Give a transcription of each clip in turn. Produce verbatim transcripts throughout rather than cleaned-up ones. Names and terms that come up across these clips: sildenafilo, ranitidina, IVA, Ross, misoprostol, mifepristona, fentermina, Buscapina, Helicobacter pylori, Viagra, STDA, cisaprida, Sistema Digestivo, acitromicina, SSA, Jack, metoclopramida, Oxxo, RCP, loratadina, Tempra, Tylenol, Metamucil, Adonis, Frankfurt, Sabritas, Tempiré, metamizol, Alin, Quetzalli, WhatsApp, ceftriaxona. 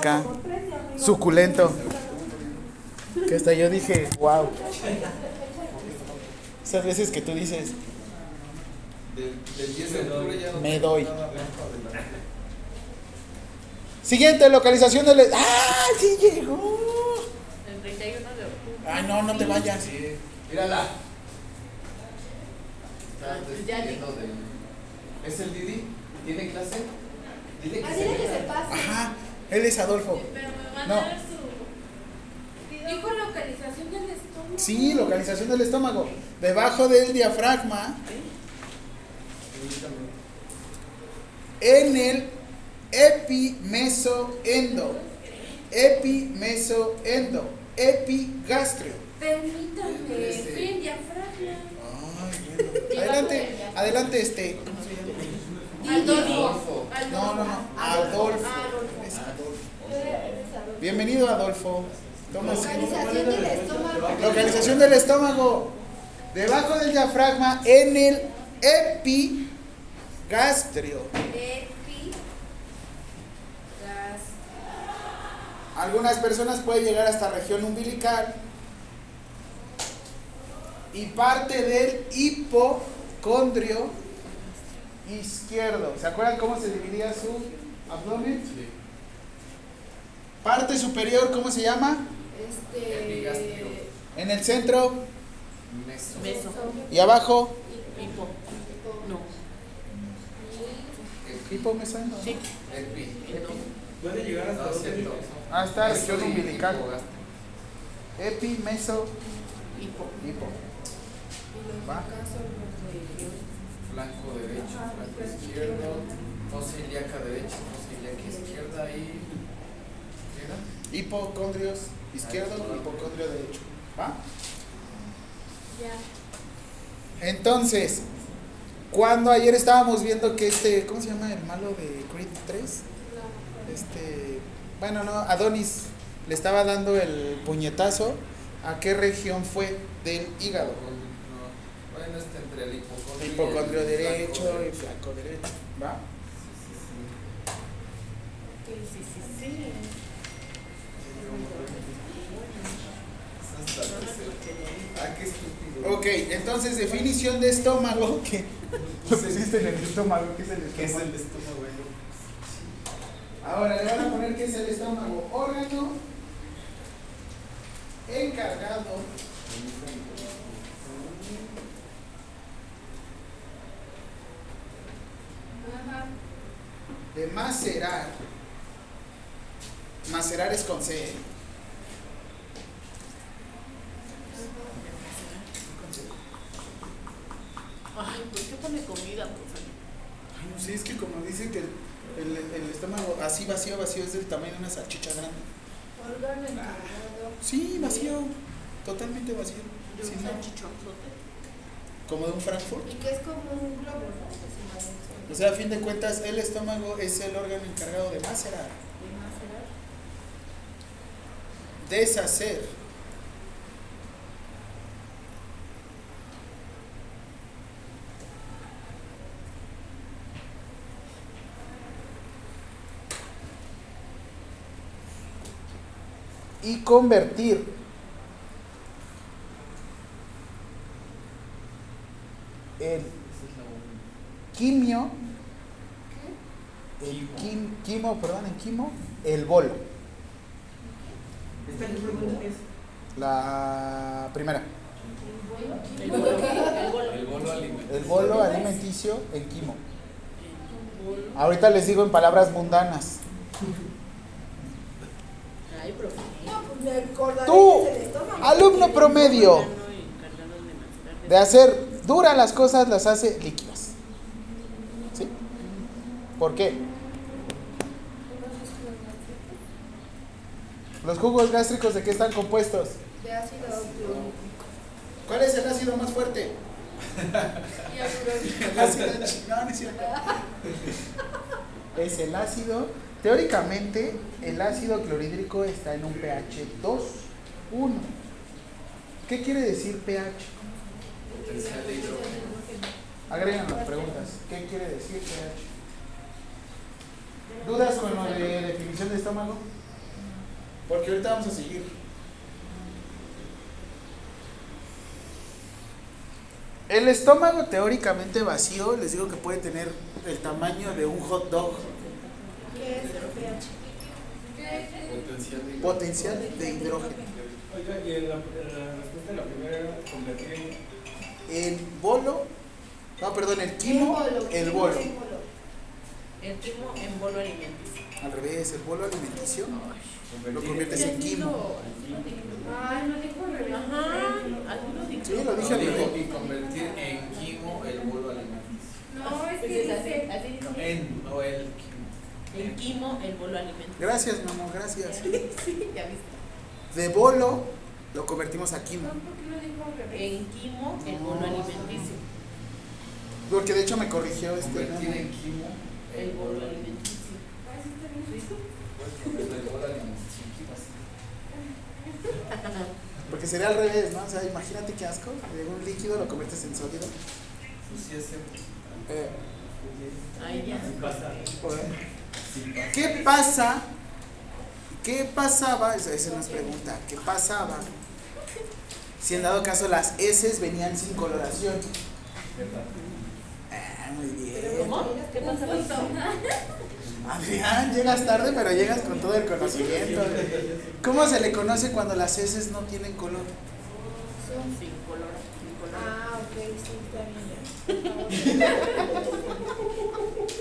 acá, suculento, que hasta yo dije, wow. Esas veces que tú dices, me doy. Siguiente localización de... Le- ¡Ah, sí llegó! El treinta y uno de octubre. Ah, no, no te vayas. Sí. Mírala. Ya de... ¿Es el Didi? ¿Tiene clase? Dile que, ah, se, dile que se pase. Ajá, él es Adolfo. Sí, pero me van no. a dar su... Dijo localización del estómago. Sí, localización del estómago. Debajo del diafragma. ¿Sí? En el... epimesoendo, epimesoendo, epigastrio. Permítame, estoy en diafragma. Ay, bueno. Adelante, adelante este. ¿Cómo se llama? Adolfo. No, no, no, Adolfo. Es Adolfo. Bienvenido, Adolfo. Toma. Localización del estómago. Localización del estómago. Debajo del diafragma, en el epigastrio. Algunas personas pueden llegar hasta región umbilical y parte del hipocondrio izquierdo. ¿Se acuerdan cómo se dividía su abdomen? Sí. Parte superior, ¿cómo se llama? Este... En el centro. Meso. Meso. Y abajo. Hipo. No. Hipo mesano. Sí. El pi. Puede llegar hasta no, cierto. Hasta la región umbilical. Epi, meso, hipo. Hipo. ¿Va? Flanco derecho, flanco izquierdo, fosa ilíaca derecha, fosa ilíaca izquierda y... Hipocondrios izquierdo, hipocondrio derecho. ¿Va? Ya. Entonces, cuando ayer estábamos viendo que este... ¿Cómo se llama el malo de Creed tres? Este, bueno, no, Adonis le estaba dando el puñetazo. ¿A qué región fue del hígado? No, bueno, este entre el hipocondrio, el hipocondrio y el derecho flanco y flanco derecho. ¿Va? Sí, sí, sí. Sí, sí, sí. Ok, entonces definición de estómago. ¿Qué? Lo pusiste en el estómago. ¿Qué es el estómago? ¿Qué es el estómago? Ahora le van a poner que es el estómago, órgano encargado de macerar. Macerar es con C. Ay, ¿por qué pone comida, profe? Ay, no sé, es que como dicen que El, el estómago así vacío, vacío es del tamaño de una salchicha grande. Órgano encargado. Sí, vacío. Totalmente vacío. De un salchichonzote. Como de un Frankfurt. Y que es como un globo, ¿no? O sea, a fin de cuentas, el estómago es el órgano encargado de macerar. De macerar. Deshacer. Y convertir el quimio, el quim, quimo, perdón, el quimo, el bolo. ¿Esta pregunta es? La primera. El bolo, el bolo alimenticio. El bolo alimenticio, el quimo. Ahorita les digo en palabras mundanas. Ay, profe. Tú, alumno promedio, de hacer duras las cosas, las hace líquidas. ¿Sí? ¿Por qué? ¿Los jugos gástricos de qué están compuestos? De ácido clorhídrico. ¿Cuál es el ácido más fuerte? El ácido es el ácido. Teóricamente, el ácido clorhídrico está en un pH dos, uno. ¿Qué quiere decir pH? Potencial de hidrógeno. Agregan las preguntas. ¿Qué quiere decir pH? ¿Dudas con la definición de estómago? Porque ahorita vamos a seguir. El estómago teóricamente vacío, les digo que puede tener el tamaño de un hot dog. ¿Qué es el pH? Potencial de hidrógeno. Oiga, y la respuesta de la primera era convertir el bolo, no, perdón, el quimo, el bolo. El quimo en bolo alimenticio. Al revés, el bolo alimenticio lo conviertes en quimo. Ay, lo dijo al revés. Ajá. Sí, lo dije al revés. Y convertir en quimo el bolo alimenticio. No, es que así dice. En, no, el quimo. El quimo, el bolo alimenticio. Gracias, mamá, gracias. Sí, ya viste. De bolo lo convertimos a quimo. En quimo, el bolo alimenticio. Porque de hecho me corrigió este. Convertir en quimo el bolo alimenticio. Porque sería al revés, ¿no? O sea, imagínate qué asco. De un líquido lo conviertes en sólido. Eh. Ay, ya. ¿Qué pasa? ¿Qué pasaba? Esa es una pregunta. ¿Qué pasaba si en dado caso las heces venían sin coloración? Ah, muy bien. ¿Cómo? ¿Qué pasaba? Adrián, llegas tarde, pero llegas con todo el conocimiento. ¿Cómo se le conoce cuando las heces no tienen color? Son sin color. Ah, ok, sí, está bien.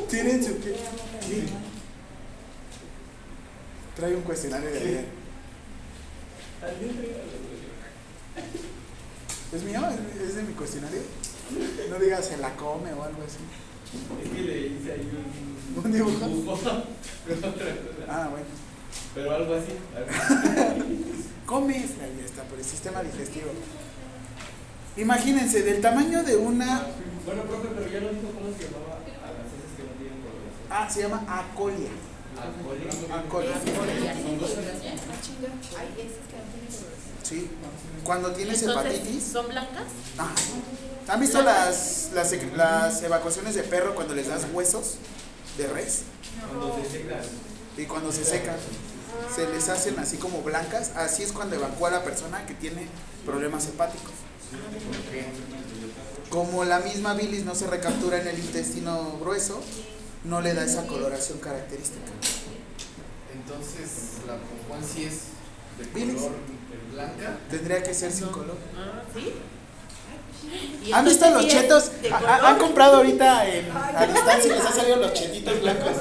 ¿Tienen su qué? Sí. Trae un cuestionario de ayer. ¿Es mío? ¿Es de mi cuestionario? No digas se la come o algo así. Es que le hice ahí un, ¿un dibujo? Un dibujo. Ah, bueno. Pero algo así. Comes. Ahí está, por el sistema digestivo. Imagínense, del tamaño de una. Bueno, profe, pero ya lo dijo, ¿cómo se llamaba a las heces que no tienen coloración? Ah, se llama acolia. Sí. Cuando tienes hepatitis. ¿Son blancas? Ah. ¿Han visto las, las, las evacuaciones de perro cuando les das huesos de res? Cuando se secan. Y cuando se secan, se les hacen así como blancas. Así es cuando evacúa la persona que tiene problemas hepáticos. Como la misma bilis no se recaptura en el intestino grueso, no le da esa coloración característica. Entonces, la conjuan si es de color blanca. Tendría que ser sin color. Ah, ¿sí? ¿Han visto los chetos? ¿Han comprado ahorita en, a distancia? ¿Les han salido los chetitos blancos?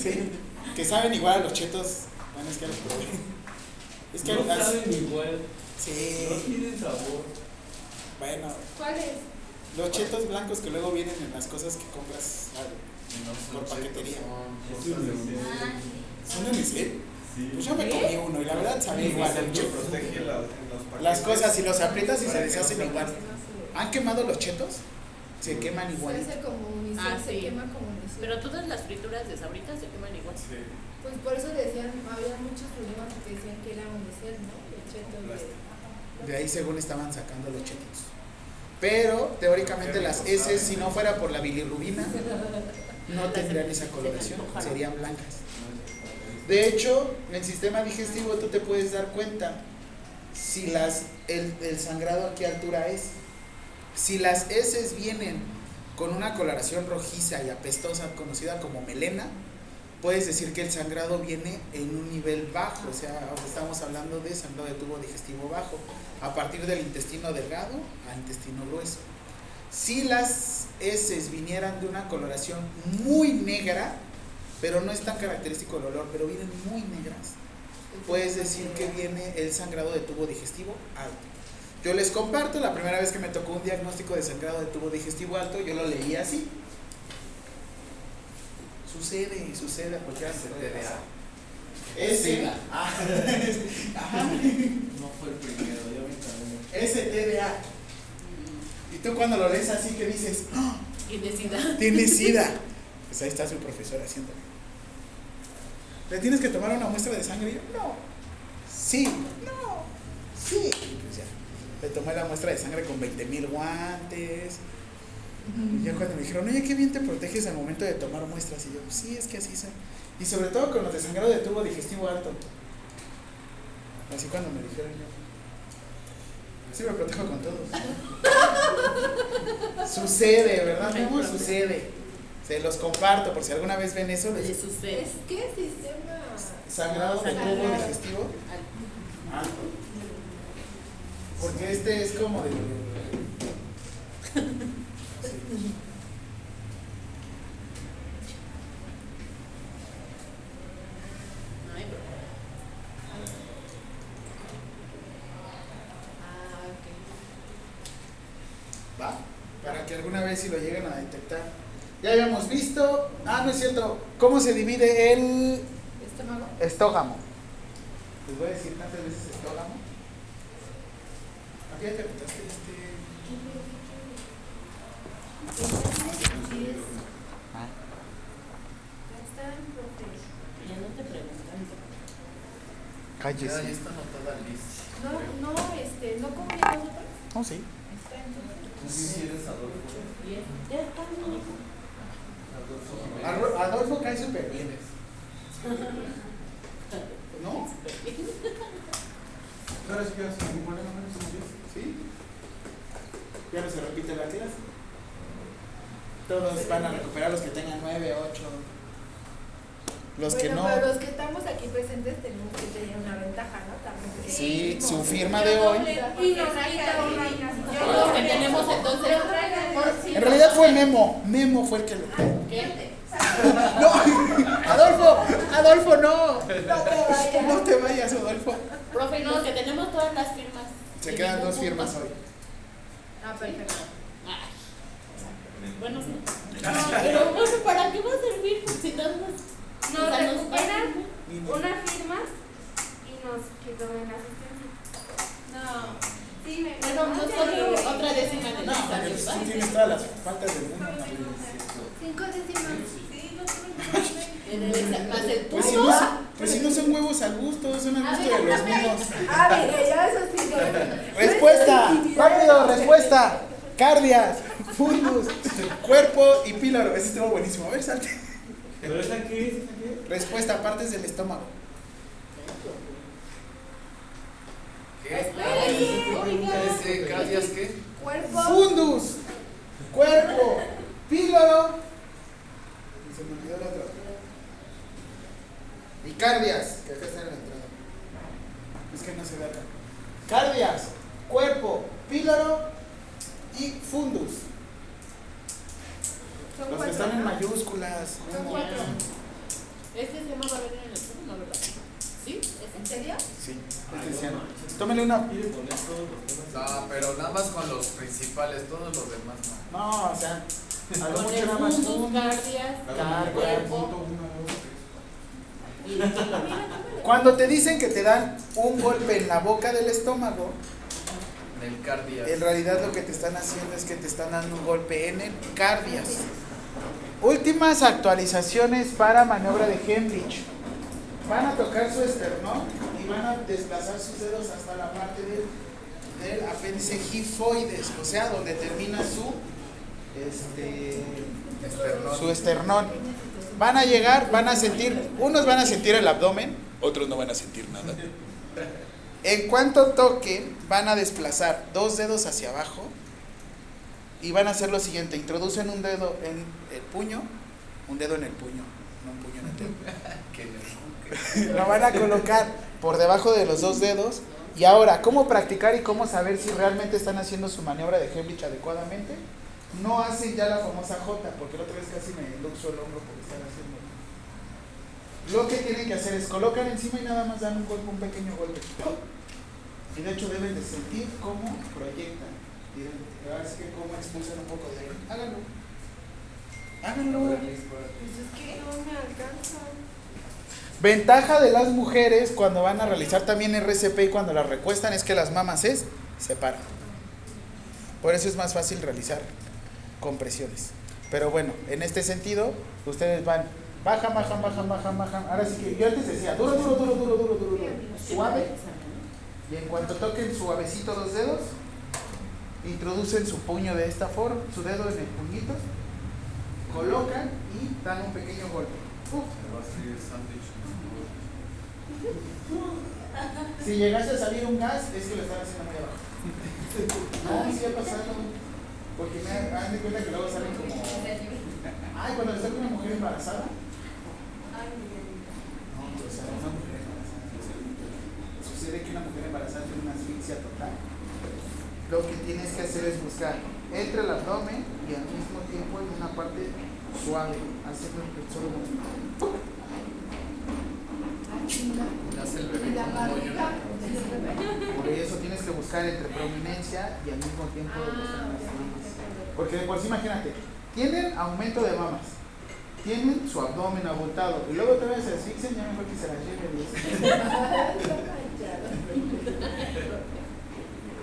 Sí. Que saben igual a los chetos. Bueno, es que los probé. Es que no las... saben igual. Sí. No tienen sabor. Bueno. ¿Cuáles? Los chetos blancos que luego vienen en las cosas que compras. Por paquetería. ¿Son de unicel? Pues yo me comí uno y la verdad sabía igual. Las cosas, si los aprietas y se deshacen igual. ¿Han quemado los chetos? Se queman igual. Ah, sí. Pero todas las frituras de Sabritas se queman igual. Pues por eso decían, había muchos problemas que decían que era unicel, ¿no? De ahí según estaban sacando los chetos. Pero teóricamente las heces, si no fuera por la bilirrubina, no tendrían esa coloración, serían blancas. De hecho, en el sistema digestivo tú te puedes dar cuenta si las el, el sangrado a qué altura es. Si las heces vienen con una coloración rojiza y apestosa, conocida como melena, puedes decir que el sangrado viene en un nivel bajo, o sea, estamos hablando de sangrado de tubo digestivo bajo, a partir del intestino delgado al intestino grueso. Si las heces vinieran de una coloración muy negra, pero no es tan característico el olor, pero vienen muy negras, puedes decir que viene el sangrado de tubo digestivo alto. Yo les comparto, la primera vez que me tocó un diagnóstico de sangrado de tubo digestivo alto, yo lo leí así. Sucede y sucede a cualquiera se te vea. S T D A. No fue el primero, yo me encargué. S T D A. Y tú cuando lo lees así que dices, ¡ah! Tienes sida. Tienes sida. Pues ahí está su profesora haciendo. ¿Le tienes que tomar una muestra de sangre? Y yo, no. Sí. No. Sí. Y pues ya. Le tomé la muestra de sangre con veinte mil guantes. Y ya cuando me dijeron, oye, qué bien te proteges al momento de tomar muestras. Y yo, sí, es que así son. Y sobre todo con los de sangrado de tubo digestivo alto. Así cuando me dijeron yo, sí me protejo con todos. Sucede, ¿verdad? ¿Cómo sucede? Se los comparto por si alguna vez ven eso. Les... sucede. ¿Es qué sistema? Sangrado del tubo digestivo. Ah. Porque este es como de... Sí. Va, para que alguna vez si lo lleguen a detectar. Ya habíamos visto, ah no es cierto, cómo se divide el estómago. Estógamo. Les voy a decir tantas veces estógamo. Aquí ya te apuntaste este. Ah. Ya no te preguntan. Cállese. Ya está anotada lista. No, no, este, no como ya nosotros. No, oh, sí. Adolfo. Adolfo cae súper bien. ¿No? ¿Sabes qué hace? ¿Sí? Ya no se repite la clase. Todos van a recuperar los que tengan nueve, ocho. Los bueno, que no. Pero los que estamos aquí presentes tenemos que tener una ventaja, ¿no? También. Sí, sí, su firma de hoy. Y nos quita una inación. Los que tenemos entonces. En realidad fue Memo. Memo fue el que lo. ¿Qué? No, Adolfo, Adolfo, no. No te vayas. No te vayas, Adolfo. Profe, no, que tenemos todas las firmas. Se quedan dos firmas hoy. Ah, perfecto. Bueno, sí. Pero bueno, ¿para qué va a servir? Si no nos. Nos recuperan unas firmas y nos quedó en asistencia. No. Sí, me pero no solo otra décima de la asistencia. No, tienes todas las faltas del mundo. Cinco décimas. Sí, no son. Más el punto. Pues si no son huevos al gusto, son al gusto de los mismos. A ver, ya eso sí. Respuesta. Rápido, respuesta. Cardias, fundus, cuerpo y píloro. Ese estuvo buenísimo. A ver, salte. ¿Pero es aquí? Respuesta, partes del estómago. ¿Qué? ¿Qué? ¿Cardias qué? Cuerpo. Fundus. Cuerpo. Píloro. Y se me olvidó la otra. Y cardias, que acá está en la entrada. Es que no se ve acá. Cardias, cuerpo, píloro y fundus. Los que cuatro, están en mayúsculas. Son cuatro. Este se llama Valera en el estómago, ¿no, verdad? ¿Sí? ¿Es en serio? Sí. Este tómale una. No, pero nada más con los principales, todos los demás no. No, o sea, algo mucho nada más. Con cardias, cuerpo. Cuando te dicen que te dan un golpe en la boca del estómago, el cardias. En realidad lo que te están haciendo es que te están dando un golpe en el cardias. Últimas actualizaciones para maniobra de Heimlich. Van a tocar su esternón y van a desplazar sus dedos hasta la parte del, del apéndice gifoides, o sea, donde termina su, este, esternón. su esternón. Van a llegar, van a sentir, unos van a sentir el abdomen, otros no van a sentir nada. En cuanto toquen, van a desplazar dos dedos hacia abajo y van a hacer lo siguiente: introducen un dedo en el puño, un dedo en el puño, no un puño en el dedo. Lo van a colocar por debajo de los dos dedos. Y ahora, ¿cómo practicar y cómo saber si realmente están haciendo su maniobra de Heimlich adecuadamente? No hacen ya la famosa J, porque la otra vez casi me luxo el hombro porque están haciendo. Lo que tienen que hacer es colocar encima y nada más dan un golpe, un pequeño golpe. Y de hecho deben de sentir cómo proyectan y es que cómo expulsan un poco de aire. Háganlo. Háganlo. Pues es que no me alcanza. Ventaja de las mujeres cuando van a realizar también R C P y cuando las recuestan es que las mamas es se paran. Por eso es más fácil realizar compresiones. Pero bueno, en este sentido, ustedes van. Bajan, bajan, bajan, bajan, bajan. Ahora sí que yo antes decía duro, duro, duro, duro, duro, duro, duro. Suave. Y en cuanto toquen suavecito los dedos, introducen su puño de esta forma, su dedo en el puñito, colocan y dan un pequeño golpe. Uf. Si llegase a salir un gas, es que lo están haciendo muy abajo. No, sí ha pasado. Porque me dan de cuenta que luego salen como... Ay, cuando le sale una mujer embarazada. No, o sea, una mujer embarazada. Sucede que una mujer embarazada tiene una asfixia total. Lo que tienes que hacer es buscar entre el abdomen y al mismo tiempo en una parte suave. Hacerlo solo movimiento. Y la barriga. Por eso tienes que buscar entre prominencia y al mismo tiempo de los mamas. Porque de por sí, imagínate, tienen aumento de mamas, tienen su abdomen abultado y luego te ves asfixian, ya mejor que se las lleven.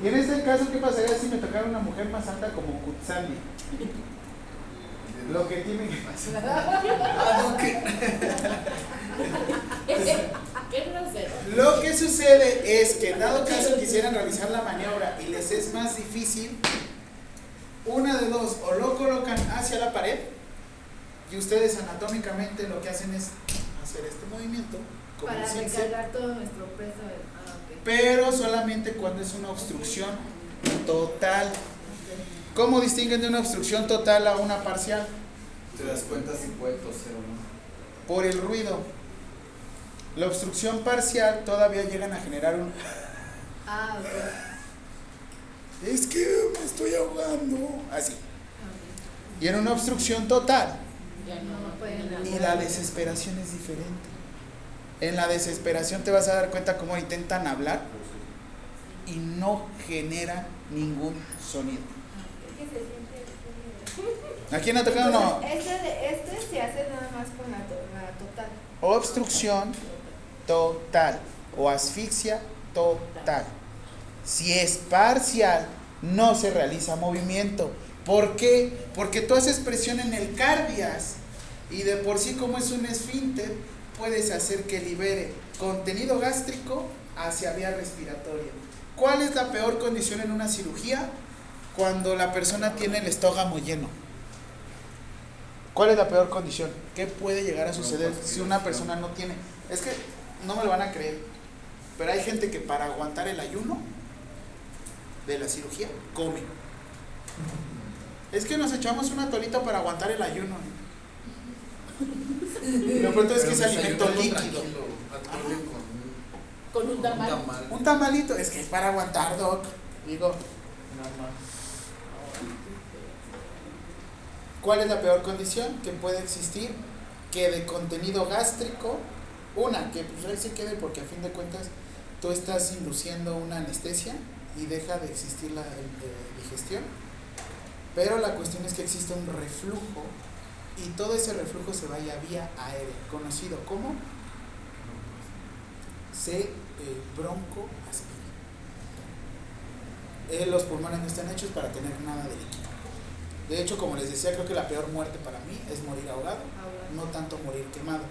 Y en este caso, ¿qué pasaría si me tocara una mujer más alta como Quetzalli? Lo que tiene que pasar. Lo que sucede es que, dado caso quisieran realizar la maniobra y les es más difícil, una de dos, o lo colocan hacia la pared y ustedes anatómicamente lo que hacen es hacer este movimiento como para recargar todo nuestro peso. Ah, okay. Pero solamente cuando es una obstrucción total. ¿Cómo distinguen de una obstrucción total a una parcial? Te das cuenta si puede toser o no. Por el ruido. La obstrucción parcial todavía llegan a generar un... Ah, ok. Es que me estoy ahogando. Así. Okay. Y en una obstrucción total. Ya no, no pueden. Y la desesperación es diferente. En la desesperación te vas a dar cuenta cómo intentan hablar y no genera ningún sonido. ¿A quién ha tocado? No. Este, este se hace nada más con la, to, la total. Obstrucción total o asfixia total. Si es parcial, no se realiza movimiento. ¿Por qué? Porque tú haces presión en el cardias y de por sí, como es un esfínter, puedes hacer que libere contenido gástrico hacia vía respiratoria. ¿Cuál es la peor condición en una cirugía? Cuando la persona tiene el estómago lleno. ¿Cuál es la peor condición? ¿Qué puede llegar a suceder si una persona no tiene? Es que no me lo van a creer, pero hay gente que para aguantar el ayuno de la cirugía, come. Es que nos echamos una tolita para aguantar el ayuno. Lo pronto es que es alimento líquido. Con un tamal. Un tamalito, es que es para aguantar, doc. Digo... ¿Cuál es la peor condición que puede existir? Que de contenido gástrico, una, que pues ahí se quede porque a fin de cuentas tú estás induciendo una anestesia y deja de existir la de, de digestión, pero la cuestión es que existe un reflujo y todo ese reflujo se vaya vía aérea, conocido como se broncoaspira. Eh, los pulmones no están hechos para tener nada de líquido. De hecho, como les decía, creo que la peor muerte para mí es morir ahogado, ahogado. No tanto morir quemado.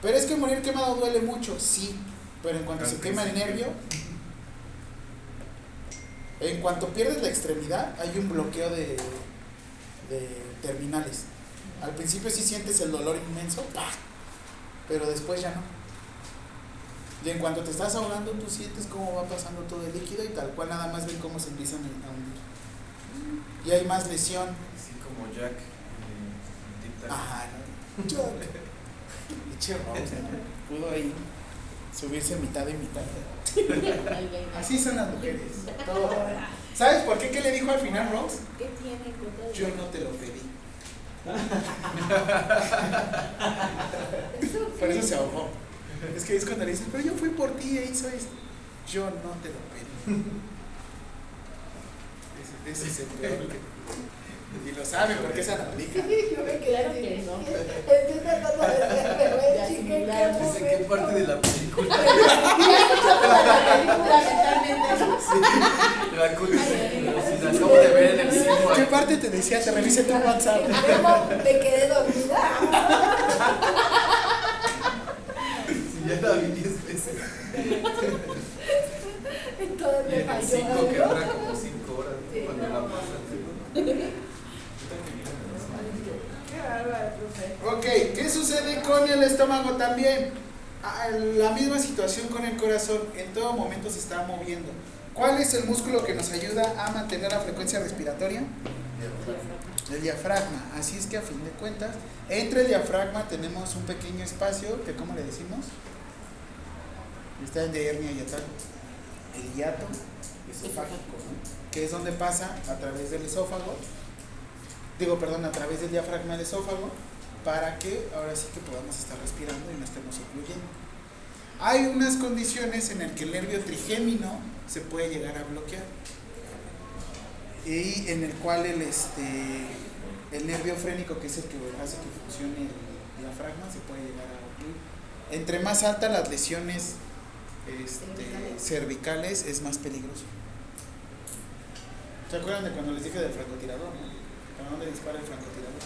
Pero es que morir quemado duele mucho, sí, pero en cuanto se quema el nervio, en cuanto pierdes la extremidad, hay un bloqueo de, de terminales. Al principio sí sientes el dolor inmenso, ¡pah!, pero después ya no. Y en cuanto te estás ahogando, tú sientes cómo va pasando todo el líquido y tal cual, nada más ven cómo se empiezan a hundir. Y hay más lesión. Así como Jack. Ajá, no. Jack. Ross, ¿no? Pudo ahí subirse mitad y mitad. Así son las mujeres. Todo. ¿Sabes por qué? ¿Qué le dijo al final Ross? ¿Qué tiene contra? Yo no te lo pedí. Por eso se ahogó. Es que es cuando le dicen, pero yo fui por ti e hizo esto. Yo no te lo pedí. Ese, ese es el peor. Y lo sabe porque esa la aplica. Yo me quedé así, ¿no? Estoy tratando de ser bebé, chica. No sé qué parte de la película. Lamentablemente. La acabo de ver en el cine. ¿Qué parte te decía? Te revisé tu WhatsApp. Me quedé dormida. Ya la vi diez veces. Entonces me falló. Cinco, que dura como cinco horas cuando la pasan. Ok, ¿qué sucede con el estómago también? la misma situación con el corazón, en todo momento se está moviendo. ¿Cuál es el músculo que nos ayuda a mantener la frecuencia respiratoria? El diafragma. Así es que a fin de cuentas, entre el diafragma tenemos un pequeño espacio que, ¿cómo le decimos? Está el de hernia hiatal, el hiato esofágico, ¿no? Que es donde pasa a través del esófago, digo, perdón, a través del diafragma del esófago, para que ahora sí que podamos estar respirando y no estemos ocluyendo. Hay unas condiciones en las que el nervio trigémino se puede llegar a bloquear y en el cual el, este, el nervio frénico, que es el que hace que funcione el diafragma, se puede llegar a ocluir. Entre más altas las lesiones este, cervicales, es más peligroso. ¿Se acuerdan de cuando les dije del francotirador? ¿No? ¿Para dónde dispara el francotirador?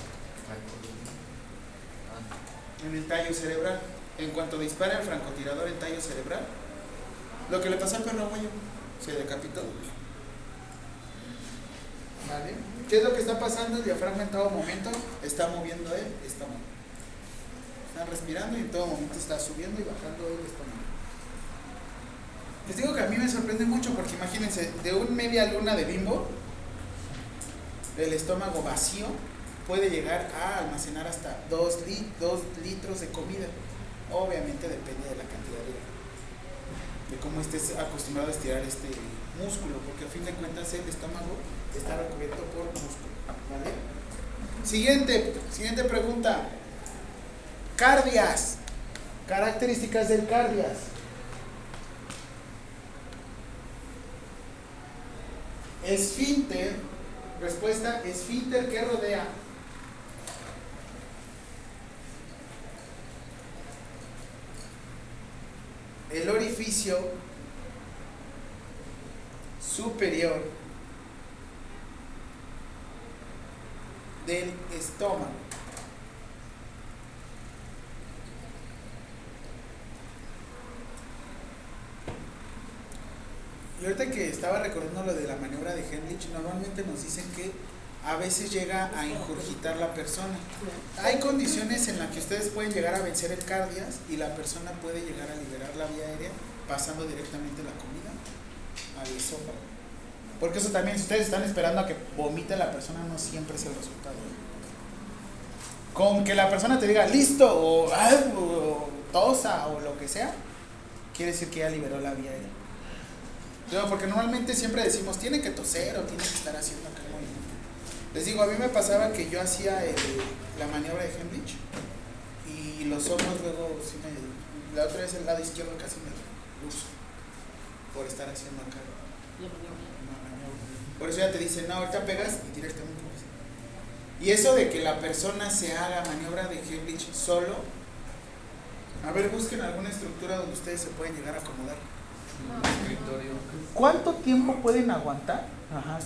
En el tallo cerebral. En cuanto dispara el francotirador el tallo cerebral, lo que le pasó al perro aguayo, se decapitó. ¿Vale? ¿Qué es lo que está pasando? El diafragma en todo momento está moviendo el estómago, está respirando y en todo momento está subiendo y bajando el estómago. Les digo que a mí me sorprende mucho porque imagínense, de un media luna de Bimbo, el estómago vacío puede llegar a almacenar hasta dos litros de comida. Obviamente depende de la cantidad de, de cómo estés acostumbrado a estirar este músculo, porque a fin de cuentas el estómago está recubierto por músculo, ¿vale? Siguiente, siguiente pregunta. Cardias. Características del cardias. Esfínter. Respuesta: esfínter que rodea. El orificio superior del estómago. Y ahorita que estaba recordando lo de la maniobra de Heimlich, normalmente nos dicen que a veces llega a ingurgitar la persona. Hay condiciones en las que ustedes pueden llegar a vencer el cardias y la persona puede llegar a liberar la vía aérea pasando directamente la comida al esófago. Porque eso también, si ustedes están esperando a que vomite la persona, no siempre es el resultado. Con que la persona te diga listo o, o tosa o lo que sea, quiere decir que ya liberó la vía aérea. No, porque normalmente siempre decimos tiene que toser o tiene que estar haciendo acá. Les digo, a mí me pasaba que yo hacía el, la maniobra de Heimlich y los hombros luego, sí me, la otra vez el lado izquierdo casi me luzo por estar haciendo acá la maniobra. Por eso ya te dicen, no, ahorita pegas y directamente. Y eso de que la persona se haga maniobra de Heimlich solo, a ver, busquen alguna estructura donde ustedes se pueden llegar a acomodar. ¿Cuánto tiempo pueden aguantar? Ajá,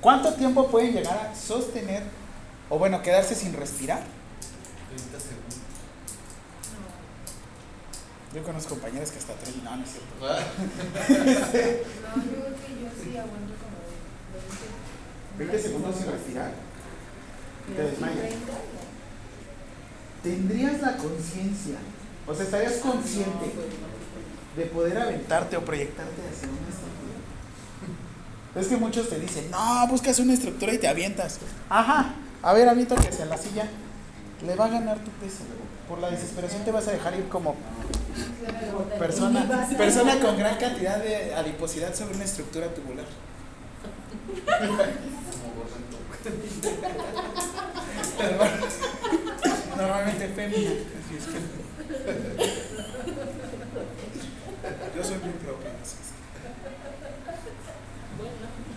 ¿cuánto tiempo pueden llegar a sostener o bueno, quedarse sin respirar? treinta segundos. Yo conozco compañeros que hasta tres, no, no es cierto. ¿Ah? No, yo creo que yo sí aguanto como veinte. veinte segundos sin respirar. Te desmayas. ¿Tendrías la conciencia? O sea, ¿estarías consciente de poder aventarte o proyectarte hacia una estructura? Es que muchos te dicen, no, buscas una estructura y te avientas. Ajá, a ver, aviéntate hacia la silla. Le va a ganar tu peso. Por la desesperación te vas a dejar ir como persona, persona con gran cantidad de adiposidad sobre una estructura tubular. Normalmente femina. Así es que yo soy muy propia.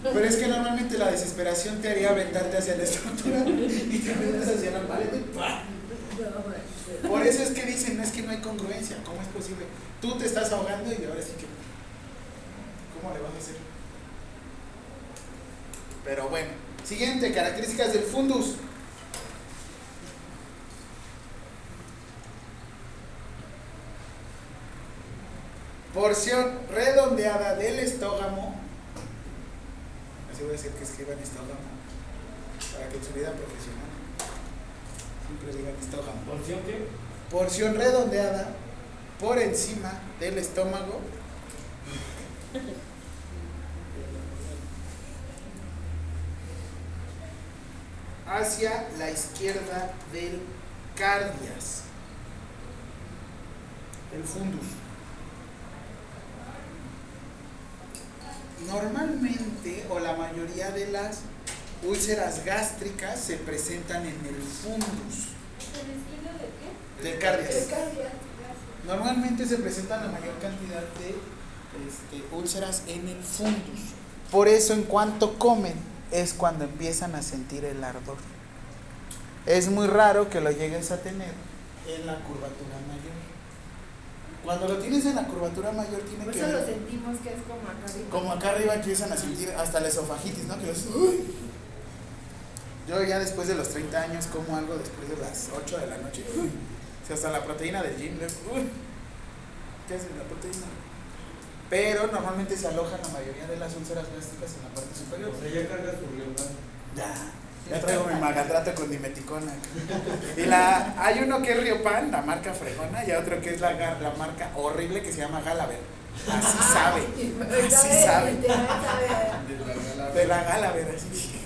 Pero es que normalmente la desesperación te haría aventarte hacia la estructura y te aventas hacia la pared y ¡pam! Por eso es que dicen, no, es que no hay congruencia. ¿Cómo es posible? Tú te estás ahogando y ahora sí que ¿cómo le vas a hacer? Pero bueno, siguiente, características del fundus. Porción redondeada del estómago. Yo voy a decir que escriban estógamo para que en su vida profesional siempre digan estógamo. ¿Porción qué? porción redondeada por encima del estómago hacia la izquierda del cardias, el fundus. Normalmente, o la mayoría de las úlceras gástricas se presentan en el fundus. ¿En el de qué? Del cardias. Normalmente se presentan la mayor cantidad de este, úlceras en el fundus. Por eso, en cuanto comen, es cuando empiezan a sentir el ardor. Es muy raro que lo llegues a tener en la curvatura mayor. Cuando lo tienes en la curvatura mayor tiene que... Por eso lo sentimos que es como acá arriba. Como acá arriba empiezan a sentir hasta la esofagitis, ¿no? Que los... ¡Uy! Yo ya después de los treinta años como algo después de las ocho de la noche. ¡Uy! O sea, hasta la proteína del gym. ¡Uy! ¿Qué hacen la proteína? Pero normalmente se alojan la mayoría de las úlceras plásticas en la parte superior. O sea, ya cargas tu riñón. Ya. Ya traigo mi magatrato con dimeticona. Y la, hay uno que es Riopan, la marca fregona, y otro que es la, la marca horrible que se llama Galaver. Así sabe. Así sabe. De la Galaver, así.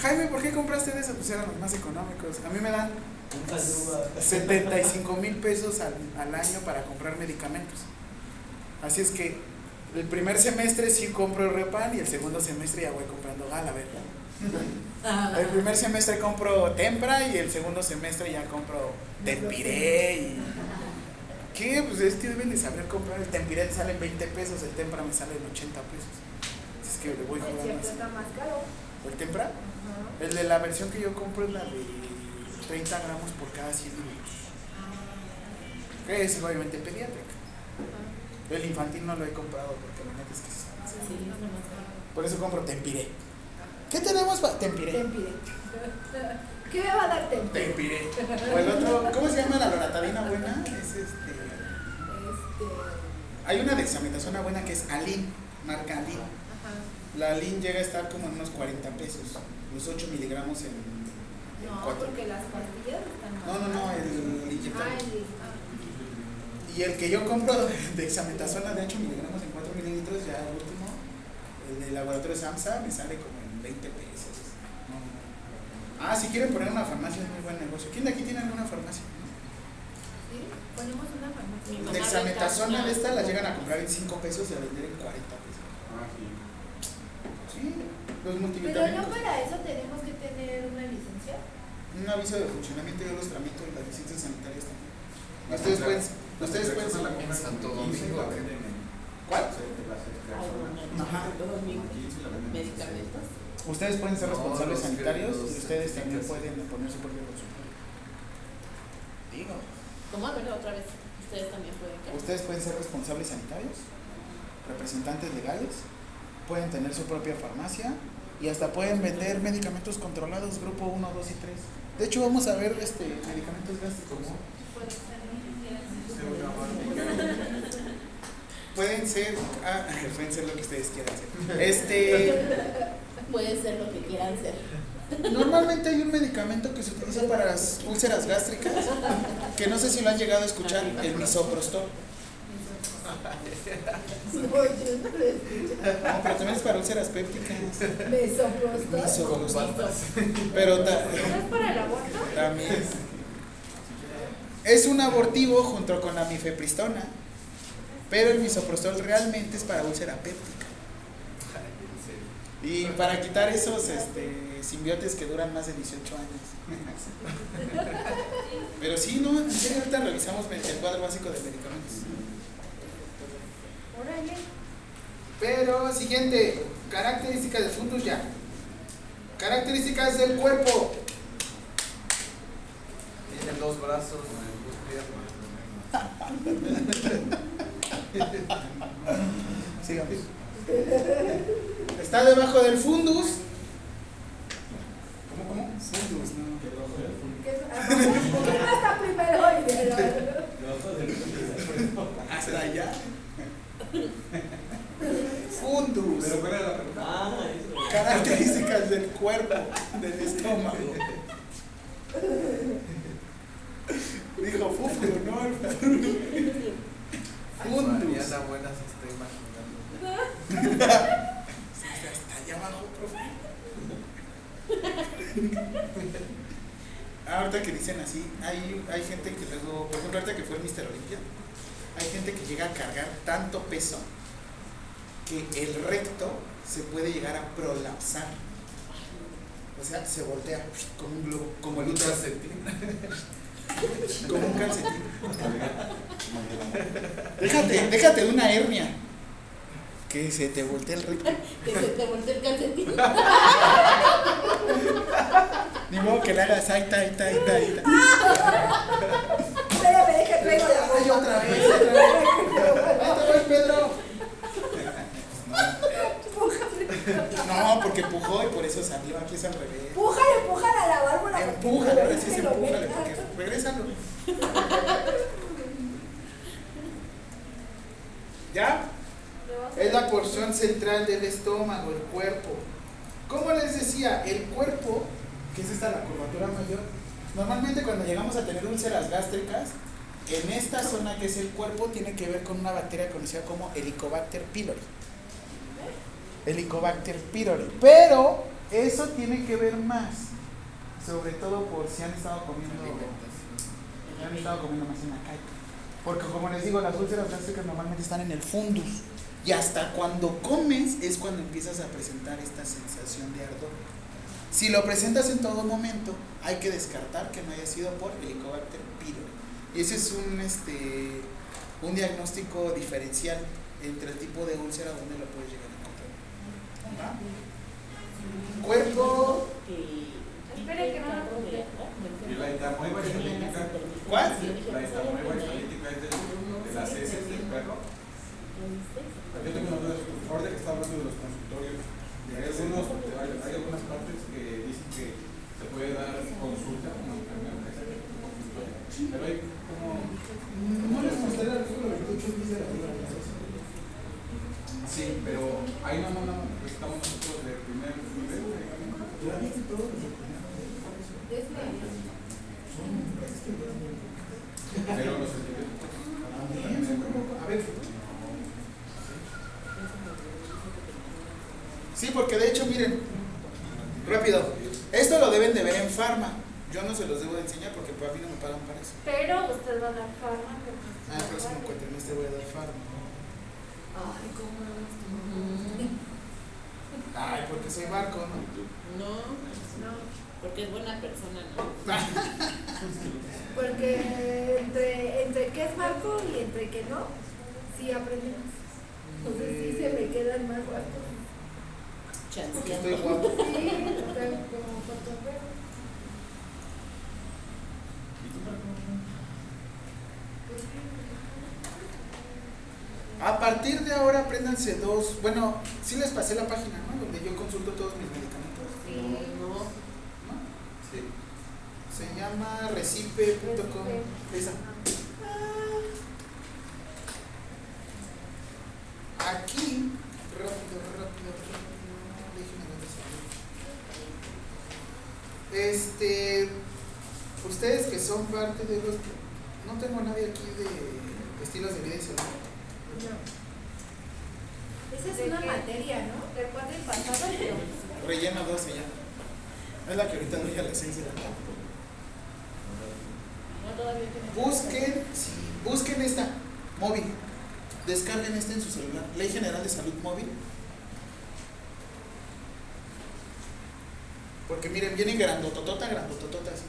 Jaime, ¿por qué compraste de eso? Pues eran los más económicos. A mí me dan setenta y cinco mil pesos al, al año para comprar medicamentos. Así es que el primer semestre sí compro Riopan y el segundo semestre ya voy comprando Galaver. El primer semestre compro Tempra y el segundo semestre ya compro Tempiré. Y... ¿Qué? Pues es que deben de saber comprar. El Tempiré te sale en veinte pesos, el Tempra me sale en ochenta pesos. Así es que le voy a jugar más. Está más caro. ¿El Tempra? Uh-huh. El de la versión que yo compro es la de treinta gramos por cada cien minutos. Que es obviamente pediátrica. El infantil no lo he comprado porque la neta es que sí. Por eso compro Tempiré. ¿Qué tenemos para...? Tempiré. Tempiré. ¿Qué me va a dar Tempiré? Tempiré. O el otro, ¿cómo se llama la loratadina buena? Es este... este... Hay una dexametasona buena que es Alin, marca Alin. Ajá. La Alin llega a estar como en unos cuarenta pesos, los ocho miligramos en... No, cuatro. Porque las pastillas están... No, no, no, el inyectado. Ah, el... Ah. Y el que yo compro dexametasona de ocho miligramos en cuatro mililitros, ya el último, el del laboratorio SAMHSA, me sale como... veinte pesos. No. Ah, si quieren poner una farmacia es muy buen negocio. ¿Quién de aquí tiene alguna farmacia? Sí, ponemos una farmacia. Dexametasona de esta la llegan a comprar en cinco pesos y a vender en cuarenta pesos. Ah, sí. Sí, los multivitamínicos. Pero no para eso tenemos que tener una licencia. Un aviso de funcionamiento, yo los tramito en las licencias sanitarias también. Ustedes pueden. Ustedes pueden. ¿Cuál? Ajá. Medicamentos. Ustedes pueden ser responsables no, sanitarios y ustedes también pueden poner su propio consultorio. Digo. ¿Cómo? A ver, otra vez. Ustedes también pueden. ¿Qué? Ustedes pueden ser responsables sanitarios, representantes legales, pueden tener su propia farmacia y hasta pueden vender medicamentos controlados grupo uno, dos y tres. De hecho, vamos a ver este medicamentos gástricos. Pueden ser, ah, pueden ser lo que ustedes quieran hacer. Este... Puede ser lo que quieran ser. Normalmente hay un medicamento que se utiliza para las úlceras gástricas, que no sé si lo han llegado a escuchar, el misoprostol. No, yo no lo escucho. No, pero también es para úlceras pépticas. Misoprostol. Misoprostol. Pero también... ¿No es para el aborto? También es. Es un abortivo junto con la mifepristona, pero el misoprostol realmente es para úlcera péptica. Y para quitar esos este, simbiotes que duran más de dieciocho años. Pero sí, ¿no? En serio, ahorita revisamos el cuadro básico de medicamentos. Pero, siguiente, características del fundus ya. Características del cuerpo. Tiene dos brazos, dos piernas. Síganme. Está debajo del fundus. ¿Cómo, cómo? Fundus, no, debajo del fundus. ¿Quién está primero hoy? Debajo del fundus. Hasta allá. Fundus. Pero ¿cuál era la pregunta? Ah, eso. Características del cuerpo, del estómago. Dijo Mundus. Las abuelas se está imaginando. Está allá abajo, profe. Ahorita que dicen así, hay, hay gente que luego, por ejemplo, ahorita que fue el míster Olympia, hay gente que llega a cargar tanto peso que el recto se puede llegar a prolapsar. O sea, se voltea como un globo, como el calcetín. Como un calcetín. Déjate, déjate una hernia. Que se te voltea el recto. Que se te voltea el calcetín. Ni modo que le hagas ahí, ahí, ahí, ahí. Espérame, deja que traigo la voz otra vez. Otra vez, Pedro. No, porque empujó y por eso salió. Aquí es al revés. Empújale, empújale a la válvula. Empújale, ahora sí se empújale. Regrésalo. ¿Ya? Es la porción central del estómago, el cuerpo. Como les decía, el cuerpo, que es esta la curvatura mayor, normalmente cuando llegamos a tener úlceras gástricas, en esta zona que es el cuerpo, tiene que ver con una bacteria conocida como Helicobacter pylori. Helicobacter pylori. Pero eso tiene que ver más, sobre todo por si han estado comiendo si han estado comiendo más en la calle. Porque como les digo, las úlceras gástricas normalmente están en el fundus. Y hasta cuando comes es cuando empiezas a presentar esta sensación de ardor. Si lo presentas en todo momento, hay que descartar que no haya sido por Helicobacter pylori. Y ese es un, este, un diagnóstico diferencial entre el tipo de úlcera donde lo puedes llegar a encontrar. ¿Va? Cuerpo. Espere que no la ponga. Y la entamoeba histolítica. ¿Cuál? La entamoeba histolítica es de las heces del perro. Yo tengo una duda, ahora que está hablando de los consultorios, hay, algunos, hay algunas partes que dicen que se puede dar consulta como enfermero que se hace un consultorio, pero hay como... ¿No les mostré el artículo veintiocho dice la primera? Sí, pero hay una mano que estamos nosotros de primer nivel. ¿Ya viste todo? Pero los científicos también se preocupan. A ver... Sí, porque de hecho, miren, rápido, esto lo deben de ver en Farma. Yo no se los debo de enseñar porque a mí no me pagan para eso. Pero usted va a dar Farma. Ah, el próximo cuatrimestre voy a dar Farma. Ay, ¿cómo lo ves? Ay, porque soy barco, ¿no? No, no, porque es buena persona, ¿no? Porque entre, entre que es barco y entre que no, sí aprendemos. Entonces sí se me quedan más barcos. Porque estoy guapo. Sí, como cotorreo. A partir de ahora apréndanse dos. Bueno, sí les pasé la página, ¿no? Donde yo consulto todos mis medicamentos. Sí, no. ¿No? Sí. Se llama recipe punto com. Esa. Aquí, rápido, rápido, rápido. Este, ustedes que son parte de los... No tengo a nadie aquí de estilos de vida y salud. No. Esa es una materia, ¿no? Recuerda el pasado. Rellena doce ya. Es la que ahorita no llega a las seis de la tarde. Busquen, sí, busquen esta móvil. Descarguen esta en su celular. Ley General de Salud Móvil. Porque miren, vienen grandototota, grandotototas.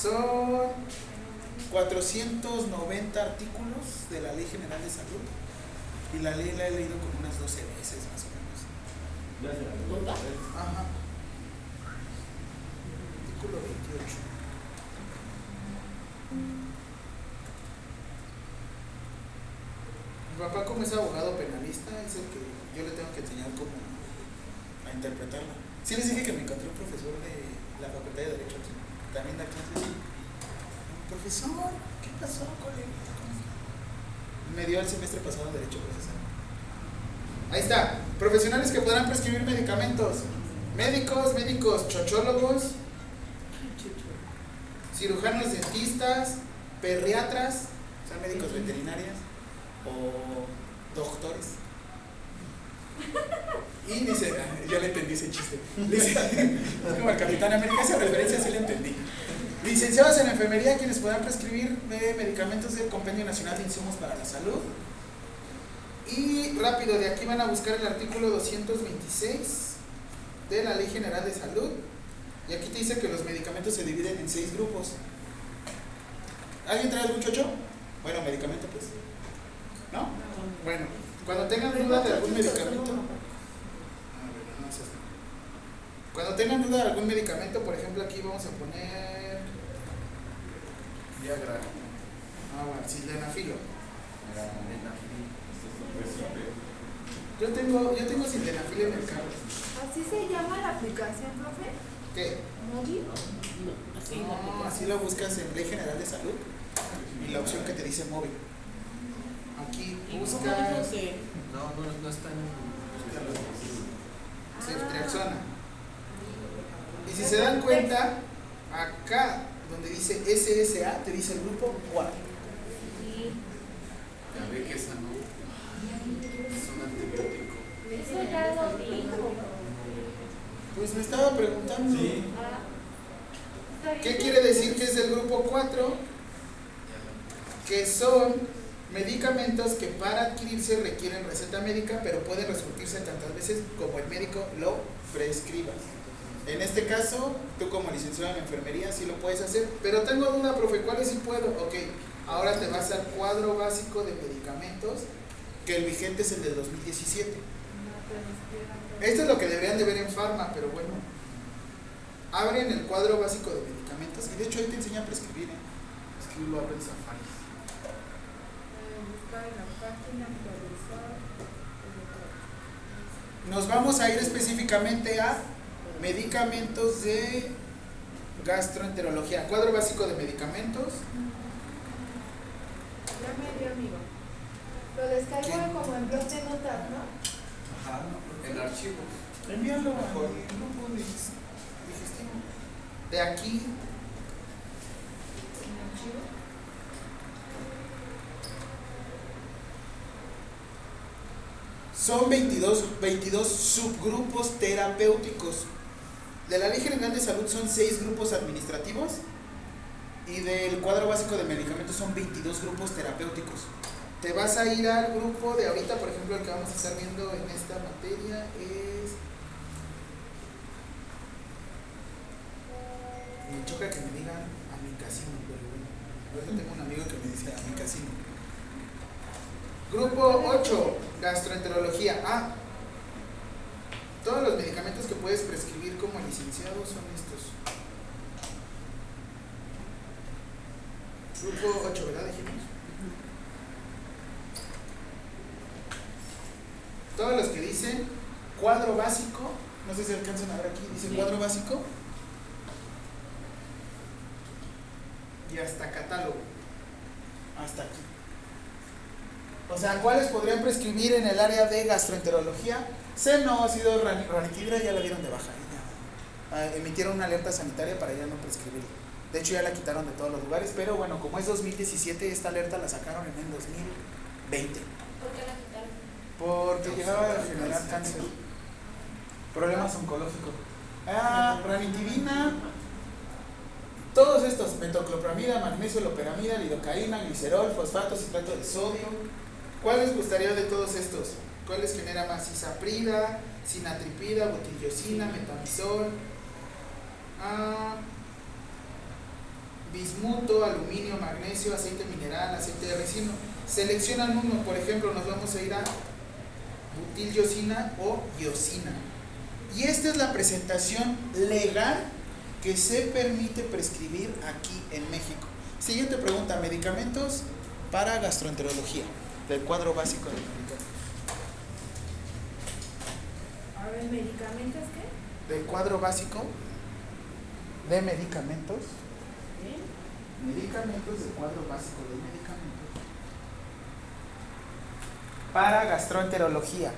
Son cuatrocientos noventa artículos de la Ley General de Salud. Y la ley la he leído como unas doce veces más o menos. Ajá. Artículo veintiocho. Mi papá, como es abogado penalista, es el que yo le tengo que enseñar cómo a interpretarla. Sí les dije que me encontré un profesor de la Facultad de Derecho, también da clases. Profesor, ¿qué pasó, colega? Me dio el semestre pasado Derecho Procesal. Ahí está, profesionales que podrán prescribir medicamentos. Médicos, médicos, chochólogos. cirujanos dentistas, perriatras, o sea, médicos veterinarios o doctores. Y dice, ya le entendí ese chiste. Dice, es como el Capitán América, esa referencia sí le entendí. Licenciados en enfermería, quienes puedan prescribir de medicamentos del Compendio Nacional de Insumos para la Salud. Y rápido, de aquí van a buscar el artículo doscientos veintiséis de la Ley General de Salud. Y aquí te dice que los medicamentos se dividen en seis grupos. ¿Alguien trae algún chocho? Bueno, medicamento pues. ¿No? Bueno, cuando tengan duda de algún medicamento, cuando tengan duda de algún medicamento, por ejemplo, aquí vamos a poner Viagra. Ah, bueno, sí, sildenafilo. Yo tengo, yo tengo sildenafilo en el carro. ¿Así se llama la aplicación, profe? ¿Qué? No, así lo buscas en Ley General de Salud y la opción que te dice móvil. Aquí buscas. No, no, no está en ceftriaxona. Y si se dan cuenta, acá donde dice S S A te dice el grupo cuatro. Ya ve que esa no. Es un antibiótico. Eso ya lo dijo. Pues me estaba preguntando. Sí. ¿Qué quiere decir que es del grupo cuatro? Que son medicamentos que para adquirirse requieren receta médica, pero pueden resurgirse tantas veces como el médico lo prescriba. En este caso, tú como licenciado en enfermería sí lo puedes hacer, pero tengo duda, profe, ¿cuáles sí puedo? Ok, ahora te vas al cuadro básico de medicamentos, que el vigente es el del dos mil diecisiete. Esto es lo que deberían de ver en Farma, pero bueno, abren el cuadro básico de medicamentos y de hecho ahí te enseña a prescribir, ¿eh? Es que lo abren Safari. Nos vamos a ir específicamente a medicamentos de gastroenterología, cuadro básico de medicamentos. Ya me dio, amigo. Lo descargo ¿Quién? Como en blog de notas, ¿no? Ajá, el archivo. Envíalo mejor. De aquí. Son veintidós, veintidós subgrupos terapéuticos. De la Ley General de Salud son seis grupos administrativos y del cuadro básico de medicamentos son veintidós grupos terapéuticos. Te vas a ir al grupo de ahorita, por ejemplo, el que vamos a estar viendo en esta materia es... Me choca que me digan amikacino, pero bueno, por eso tengo un amigo que me dice amikacino. Grupo ocho, gastroenterología. Ah, todos los medicamentos que puedes prescribir como licenciado son estos. Grupo ocho, ¿verdad? Dijimos. Todos los que dicen cuadro básico, no sé si alcanzan a ver aquí, dice sí. Cuadro básico y hasta catálogo, hasta aquí. O sea, ¿cuáles podrían prescribir en el área de gastroenterología? Cianócido, ranitidra, ya la dieron de baja, ya emitieron una alerta sanitaria para ya no prescribir. De hecho ya la quitaron de todos los lugares, pero bueno, como es dos mil diecisiete, esta alerta la sacaron en el dos mil veinte. ¿Por qué la quitaron? Porque no, llegaba a generar cáncer, problemas oncológicos. Ah, ranitidina, todos estos, metoclopramida, magnesio, loperamida, lidocaína, glicerol, fosfato, citrato de sodio. ¿Cuál les gustaría de todos estos? ¿Cuál les genera más? Isaprida, sinatripida, butiliocina, metamisol, ah, bismuto, aluminio, magnesio, aceite mineral, aceite de resino. Seleccionan uno, por ejemplo, nos vamos a ir a butiliocina o iosina. Y esta es la presentación legal que se permite prescribir aquí en México. Siguiente pregunta, medicamentos para gastroenterología, del cuadro básico de medicamentos. A ver, ¿medicamentos qué? Del cuadro básico de medicamentos. ¿Eh? Medicamentos del cuadro básico de medicamentos. Para gastroenterología.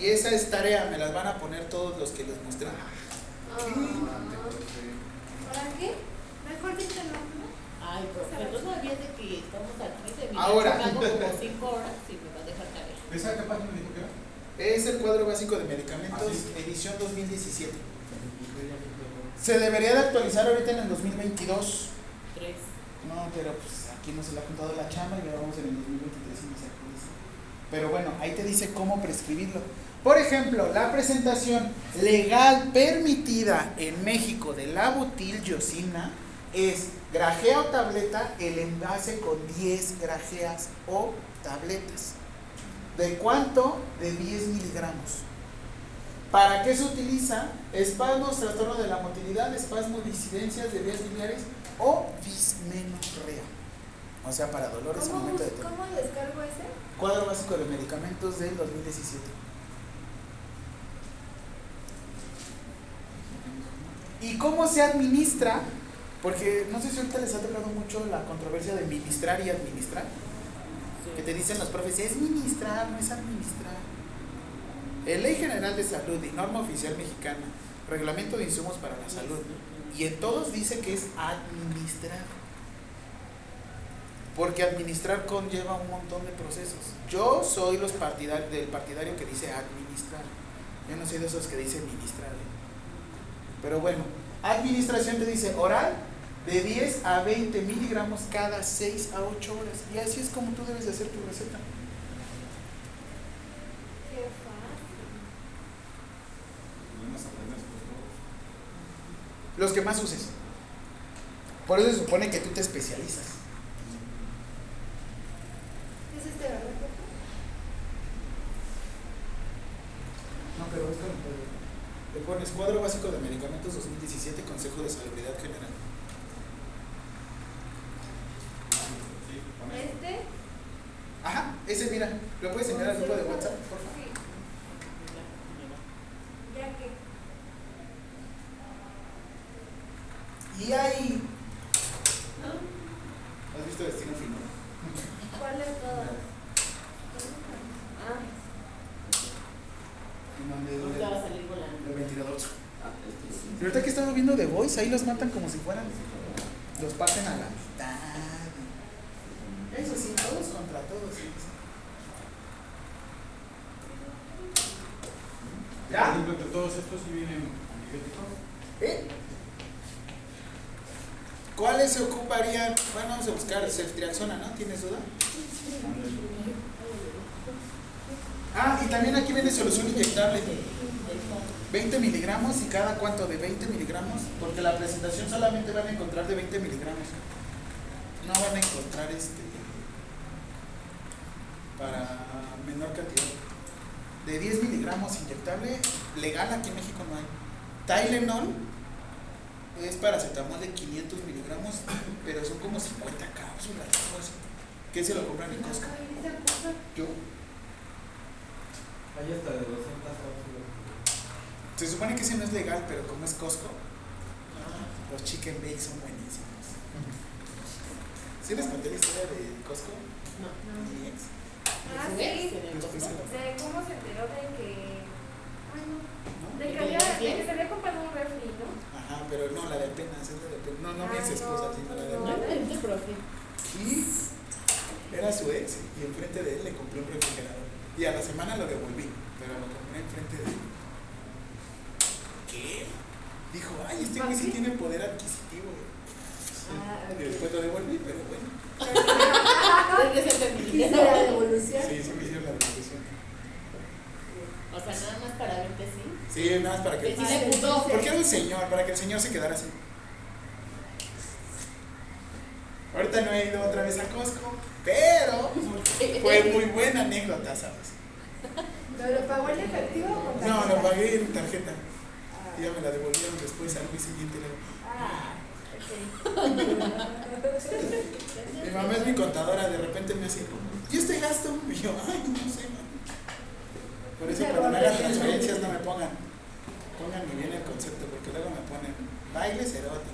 Y esa es tarea, me las van a poner todos los que les mostré. ¿Qué? ¿Para qué? Mejor que te lo... Ay, pero tú sabías de que estamos aquí, se viene chocando como cinco horas y me vas a dejar tarea. ¿Esa qué página dijo que era? Es el cuadro básico de medicamentos, edición dos mil diecisiete. Se debería de actualizar ahorita en el dos mil veintidós. Tres. No, pero pues aquí no se le ha juntado la chamba y grabamos en el dos mil veintitrés y no se actualiza. Pero bueno, ahí te dice cómo prescribirlo. Por ejemplo, la presentación legal permitida en México de la butil-yosina es grajea o tableta, el envase con diez grajeas o tabletas. ¿De cuánto? De diez miligramos. ¿Para qué se utiliza? Espasmos, trastorno de la motilidad, espasmos, disidencias de vías biliares o dismenorrea. O sea, para dolores en momento de... ¿Cómo descargo ese? Cuadro básico de medicamentos del dos mil diecisiete. ¿Y cómo se administra? Porque no sé si ahorita les ha tocado mucho la controversia de ministrar y administrar. Sí. Que te dicen los profes, es ministrar, no es administrar. En Ley General de Salud y Norma Oficial Mexicana, Reglamento de Insumos para la Salud, y en todos dice que es administrar. Porque administrar conlleva un montón de procesos. Yo soy los partidar, del partidario que dice administrar. Yo no soy de esos que dicen ministrar. Pero bueno, administración te dice oral de diez a veinte miligramos cada seis a ocho horas. Y así es como tú debes de hacer tu receta. Qué fácil. Los que más uses. Por eso se supone que tú te especializas. ¿Es este verdad? No, pero es con el... Le pones cuadro básico de medicamentos dos mil diecisiete, Consejo de Salubridad General. ¿Este? Ajá, ese mira. ¿Lo puedes enviar al grupo de WhatsApp, por favor? Sí. Ya que. Y ahí. ¿Has visto Destino Final? ¿Cuál es todo? Ah. En donde va a salir volando. El ventilador. Y ahorita que estamos viendo The Voice, ahí los matan como si fueran. Los parten a la mitad. Eso sí, todos contra todos. ¿Sí? ¿Ya? Por ejemplo, que todos estos sí vienen antibióticos. ¿Eh? ¿Cuáles se ocuparían? Bueno, vamos a buscar ceftriaxona, ¿no? ¿Tienes duda? Ah, y también aquí viene solución inyectable, veinte miligramos y cada cuánto de veinte miligramos, porque la presentación solamente van a encontrar de veinte miligramos, no van a encontrar este para menor cantidad, de diez miligramos inyectable, legal aquí en México no hay. Tylenol es paracetamol de quinientos miligramos, pero son como cincuenta cápsulas, ¿qué se lo compran en Costco? Yo. Hay hasta de doscientas cápsulas. Se supone que ese no es legal, pero como es Costco, ah, los chicken bakes son buenísimos. ¿Sí les conté la historia de Costco? No. no. ¿De ex? Ah, sí. ¿De cómo se enteró de que... Ay, no. De que, había, de que se había comprado un refri, ¿no? Ajá, pero no, la de apenas, es la de apenas. No, no ah, mi ex esposa, no, sino la de apenas. No, la de profe. ¿Qué? Era su ex y enfrente de él le compré un refrigerador. Y a la semana lo devolví, pero lo compré enfrente de él. ¿Qué? Dijo, ay, este güey sí tiene poder adquisitivo. Sí. Ah, okay. Y después lo devolví, pero bueno. ¿Hiciste la devolución? Sí, sí me hicieron la devolución. O sea, nada más para verte así. Sí, nada más para que... Porque era el señor, para que el señor se quedara así. Ahorita no he ido otra vez a Costco, pero fue muy buena anécdota, ¿sabes? ¿No lo pagó en efectivo o tarjeta? No, lo pagué en tarjeta. Ah. Ya me la devolvieron después al mes siguiente. Ah, ok. Mi mamá es mi contadora, de repente me hace, ¿y este gasto? Y yo, ay, no sé. Por eso cuando me hagan transferencias no me pongan, pónganme bien el concepto, porque luego me ponen bailes eróticos.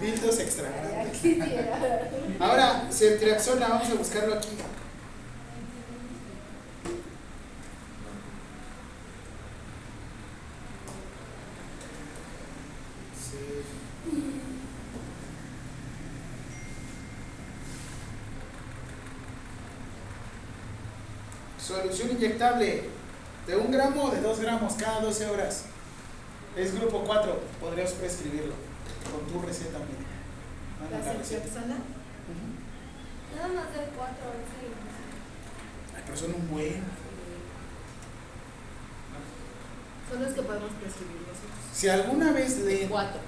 Bildos extra grandes. Ahora, ceftriaxona, vamos a buscarlo aquí. Solución inyectable de un gramo, de dos gramos cada doce horas. Es grupo cuatro, podrías prescribirlo con tu receta médica. ¿La ceftriaxona? Uh-huh. Nada más de cuatro horas. Ay, pero son un buen. Son los que podemos prescribir nosotros. Si alguna vez leen. Cuatro.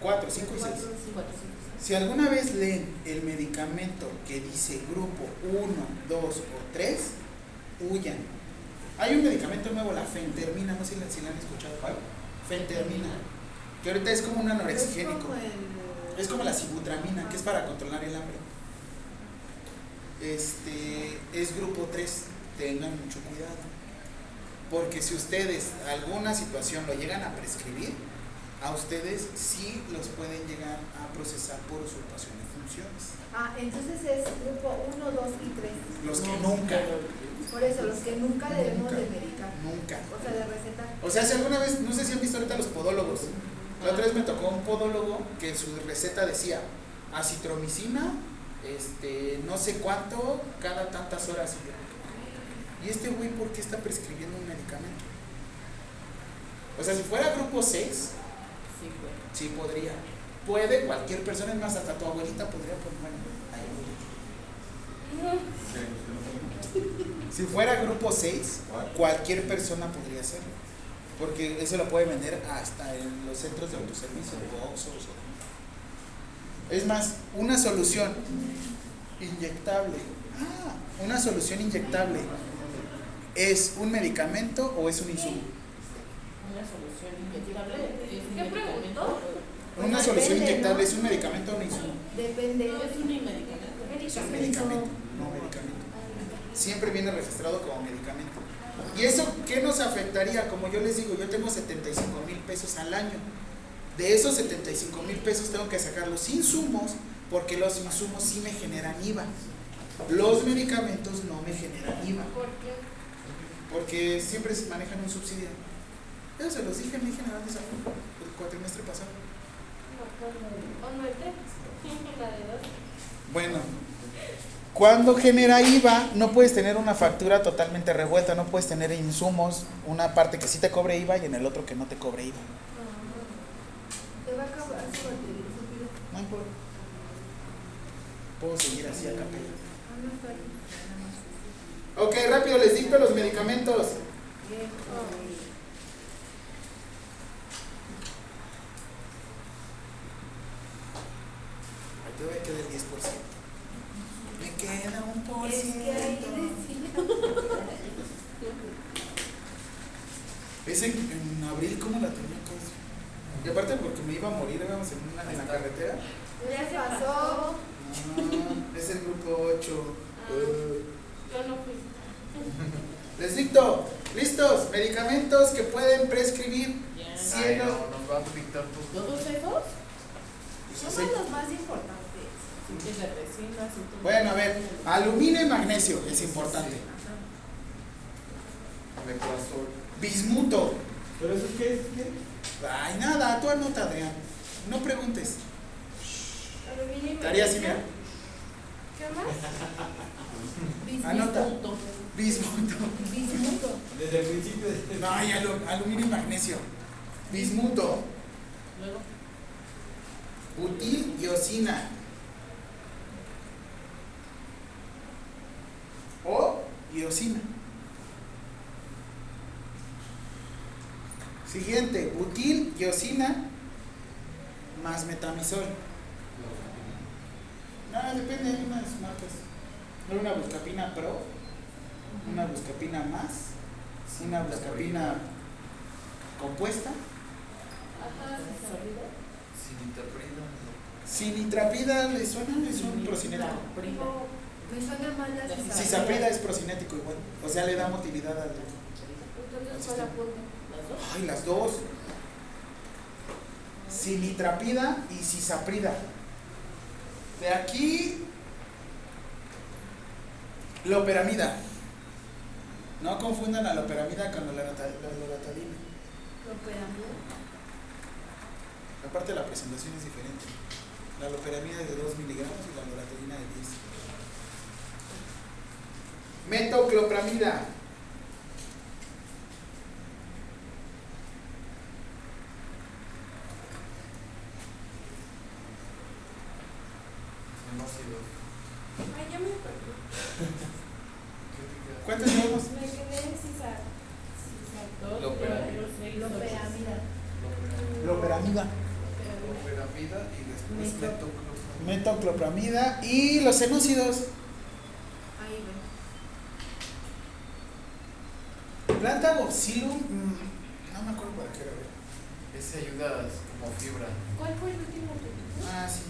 Cuatro, cinco y seis. Cuatro, cinco, cinco. Si alguna vez leen el medicamento que dice grupo uno, dos o tres, huyan. Hay un medicamento nuevo, la fentermina, no sé si la, si la han escuchado, ¿cuál? Fentermina, que ahorita es como un anorexigénico. Es como, el... es como la sibutramina, que es para controlar el hambre. Este es grupo tres, tengan mucho cuidado. Porque si ustedes alguna situación lo llegan a prescribir, a ustedes sí los pueden llegar a procesar por usurpación de funciones. Ah, entonces es grupo uno, dos y tres. Los que nunca. Por eso, los que nunca, nunca debemos de medicar. Nunca. O sea, de recetar. O sea, si alguna vez, no sé si han visto ahorita los podólogos. La ah. otra vez me tocó un podólogo que su receta decía acitromicina, este, no sé cuánto, cada tantas horas. Y este güey, ¿por qué está prescribiendo un medicamento? O sea, si fuera grupo seis... Sí, puede. Sí podría. Puede cualquier persona, es más, hasta tu abuelita podría poner. Bueno, si fuera grupo seis, cualquier persona podría hacerlo. Porque eso lo puede vender hasta en los centros de autoservicio, o Oxxo. Es más, una solución inyectable. Ah, una solución inyectable. ¿Es un medicamento o es un insumo? Una solución inyectable. ¿Qué preguntó? Una solución inyectable es un medicamento o un insumo. Depende, no es un medicamento. Es un medicamento, no medicamento. Siempre viene registrado como medicamento. ¿Y eso qué nos afectaría? Como yo les digo, yo tengo setenta y cinco mil pesos al año. De esos setenta y cinco mil pesos tengo que sacar los insumos, porque los insumos sí me generan I V A. Los medicamentos no me generan I V A. ¿Por qué? Porque siempre se manejan un subsidio. Yo se los dije en mi general de salud el cuatrimestre pasado. Bueno, cuando genera I V A, no puedes tener una factura totalmente revuelta, no puedes tener insumos, una parte que sí te cobre I V A y en el otro que no te cobre I V A. Te va a acabar su batería. No importa. Puedo seguir así a capela. Ok, rápido, les dicto los medicamentos. Yo voy a quedar el diez por ciento. Me queda un por ciento. Es en, en abril como la tenía cosa. Y aparte porque me iba a morir, íbamos en, una, en la carretera. Ya se pasó. No, es el grupo ocho. Ah, uh. Yo no fui. Les dicto, listos, medicamentos que pueden prescribir. Yeah. Cielo. No, nos va a dictar todo. ¿Todos esos? Son sí. Los más importantes. Bueno, a ver, aluminio y magnesio es importante. Bismuto. ¿Pero eso qué es? Ay, nada, tú anota, Adrián. No preguntes. Aluminio y magnesio. ¿Tarea así, mira? ¿Qué más? Anota. Bismuto. Bismuto. Desde el principio. No, hay aluminio y magnesio. Bismuto. Luego. Butil y osina. O iosina. Siguiente, butil, iosina más metamisol. No, depende, hay unas marcas. No, una buscapina pro, una buscapina más, una buscapina compuesta. Sinitrapida, ¿le suena? Es un procinético. Me suena mal la cisaprida. Cisaprida es procinético igual. O sea, le da motilidad al. Entonces, la punta. ¿Las dos? Ay, las dos. Sinitrapida y cisaprida. De aquí. Loperamida. No confundan a la loperamida con la loratadina. Loperamida. Aparte, la presentación es diferente. La loperamida es de dos miligramos y la loratadina de diez. Metoclopramida. Ay, ya me acuerdo. ¿Cuántos llevamos? Me quedé en Cisal. Lopramida. Lopramida. Lopramida y después metoclopramida. Metoclopramida y los enócidos. Planta boxilum, mm, no me acuerdo para qué era. Ese ayuda como fibra. ¿Cuál fue el último? Ah, sí.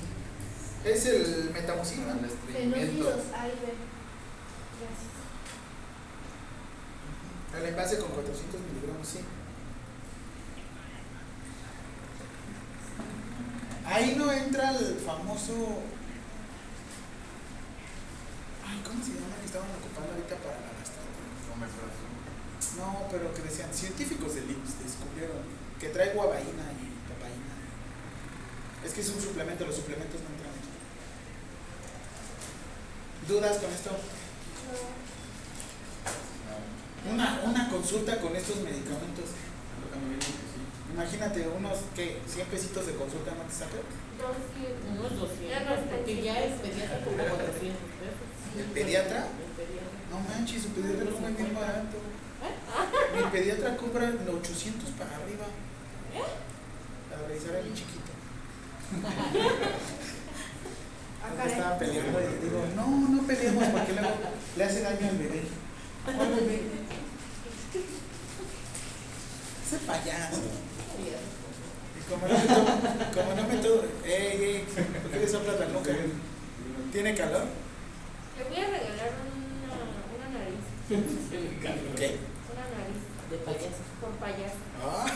Es el metamucil, el estreñimiento. Gracias. El envase con cuatrocientos miligramos, sí. Ahí no entra el famoso. Ay, ¿cómo se llama? Que estaban ocupando ahorita para la gastroenteritis. No, pero que decían, científicos del I M S S descubrieron que trae guabaína y papaína. Es que es un suplemento, los suplementos no entran aquí. ¿Dudas con esto? No. Una, una consulta con estos medicamentos. Imagínate, unos, ¿qué? cien pesitos de consulta, ¿no te sacan? Unos doscientos, porque ya es pediatra como cuatrocientos pesos. ¿El pediatra? No manches, su pediatra no es bien barato. Mi pediatra compra ochocientos para arriba. Para revisar a mi chiquito. Porque estaba peleando y le digo, no, no peleemos porque luego le hace daño al bebé. ¿Cuál bebé? Ese payaso. Y como no me toco, como no me toco, ey, ey, ¿por qué le soplas la nuca? ¿Tiene calor? Le voy a regalar una, una nariz. ¿Qué? Una nariz. De payaso. Con payaso. Oh.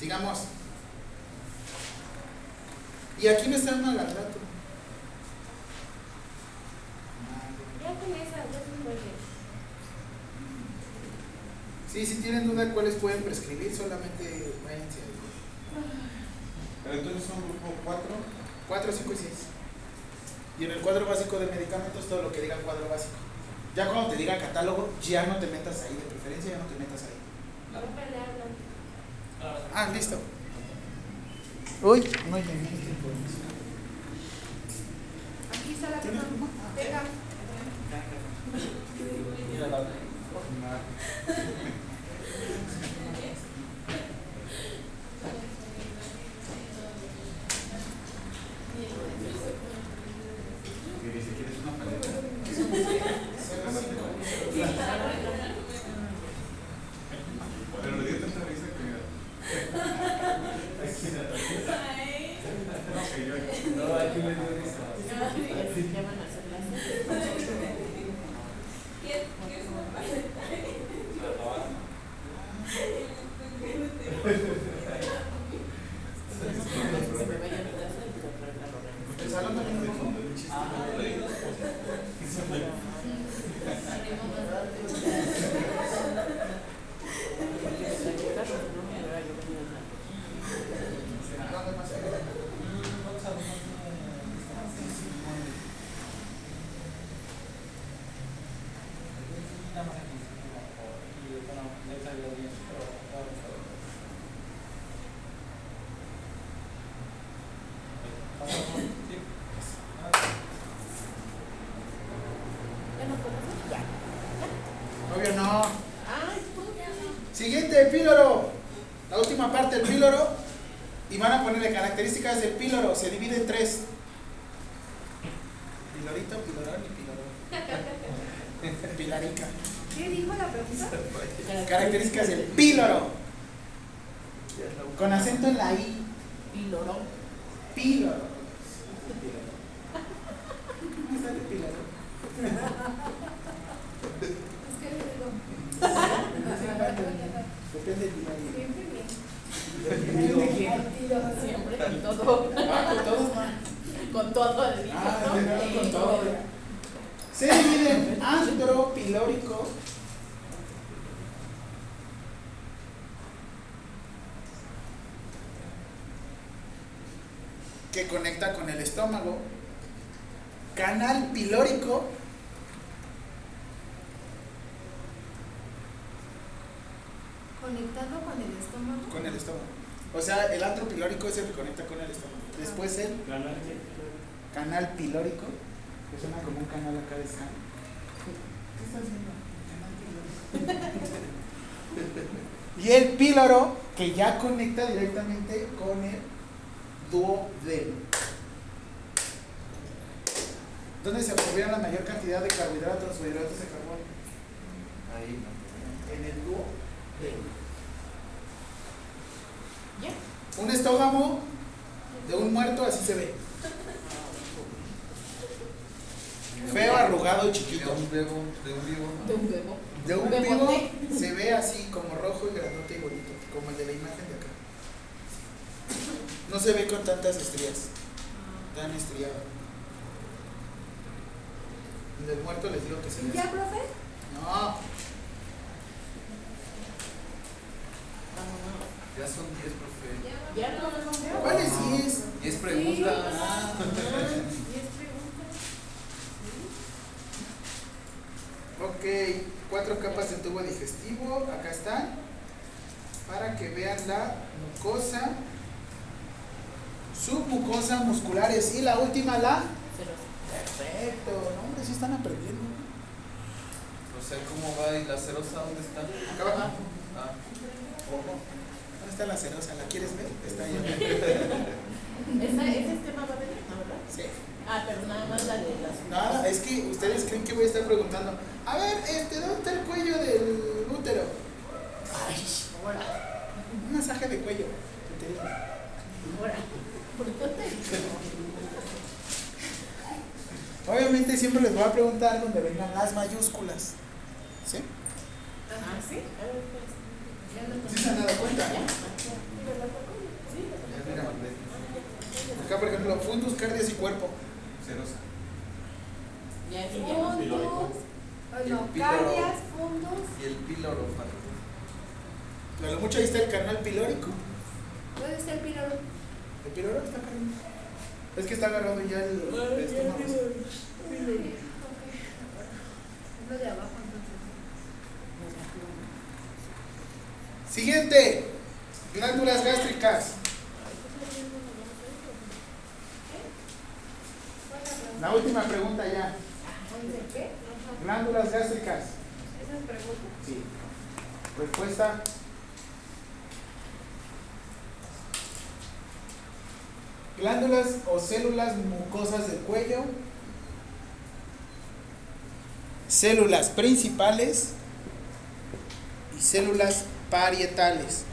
Sigamos. Y aquí me está dando la trato. Ya con esa, ya son buenas. Sí, si tienen duda cuáles pueden prescribir, solamente váyanse. Pero entonces son grupo cuatro, cuatro, cinco y seis. Y en el cuadro básico de medicamentos, todo lo que diga el cuadro básico. Ya cuando te diga catálogo, ya no te metas ahí, de preferencia ya no te metas ahí. Ah, listo. Uy, no hay ningún tipo de eso. Aquí está la pluma. Venga. Pero le dio tanta risa que no, aquí me dio risa. Del píloro se divide en tres: pilorito, pilorón y pilorón. Pilarica. ¿Qué dijo la pregunta? Características del píloro. Con acento en la I. Píloro. Píloro. ¿Cómo sale píloro? Depende del píloro. Siempre con todo. Ah, con todo, ¿no? Con todo el día. Ah, ¿no? Sí, con todo. Se divide en antro pilórico. Que conecta con el estómago. Canal pilórico. conectando con el estómago. Con el estómago. O sea, el antro pilórico es el que conecta con el estómago. Después el canal, canal pilórico, que suena como un canal acá de sangre. ¿Qué está haciendo? Canal pilórico. Y el píloro, que ya conecta directamente con el duodeno. ¿Dónde se absorbieron la mayor cantidad de carbohidratos o hidratos de carbono? Ahí, no. En el duodeno. Un estómago de un muerto, así se ve. Feo, arrugado y chiquito. De un bebo, de un vivo. De un bebo. De un vivo se ve así, como rojo y grandote y bonito, como el de la imagen de acá. No se ve con tantas estrías, tan estriado. Del muerto les digo que se ve. ¿Ya, profe? No. Ya son diez, profe. ¿Ya no lo nombré? ¿Cuál es diez? diez preguntas. Ah, diez preguntas. Ok, cuatro capas de tubo digestivo. Acá están. Para que vean la mucosa, submucosa, musculares. Y la última, la. Perfecto. No, hombre, sí están aprendiendo. No sé cómo va. ¿Y la cerosa dónde está? Acá abajo. Ah. Ojo. Está la cerosa, ¿la quieres ver? Está ahí. ¿Ese tema va a venir? ¿No, verdad? Sí. Ah, pero nada más la de las... Nada, es que ustedes creen que voy a estar preguntando, a ver, este, ¿dónde está el cuello del útero? Ay, ahora. Un masaje de cuello. ¿Qué te digo? Ahora. ¿Por qué te digo? Obviamente siempre les voy a preguntar dónde vengan las mayúsculas. ¿Sí? Ah, sí. A ver, pues. ¿Sí se han dado cuenta? Acá, por ejemplo, fundus, cardias y cuerpo. Cerosa. Fundus, no, cardias, fundus. Y el píloro. A lo mucho ahí está el canal pilórico. ¿Dónde está el píloro? El píloro está caliente. Es que está agarrado ya el estómago. Lo de abajo. Siguiente, glándulas gástricas. La última pregunta ya. ¿Qué? Glándulas gástricas. ¿Esas preguntas? Sí. Respuesta. Glándulas o células mucosas del cuello. Células principales y células parietales.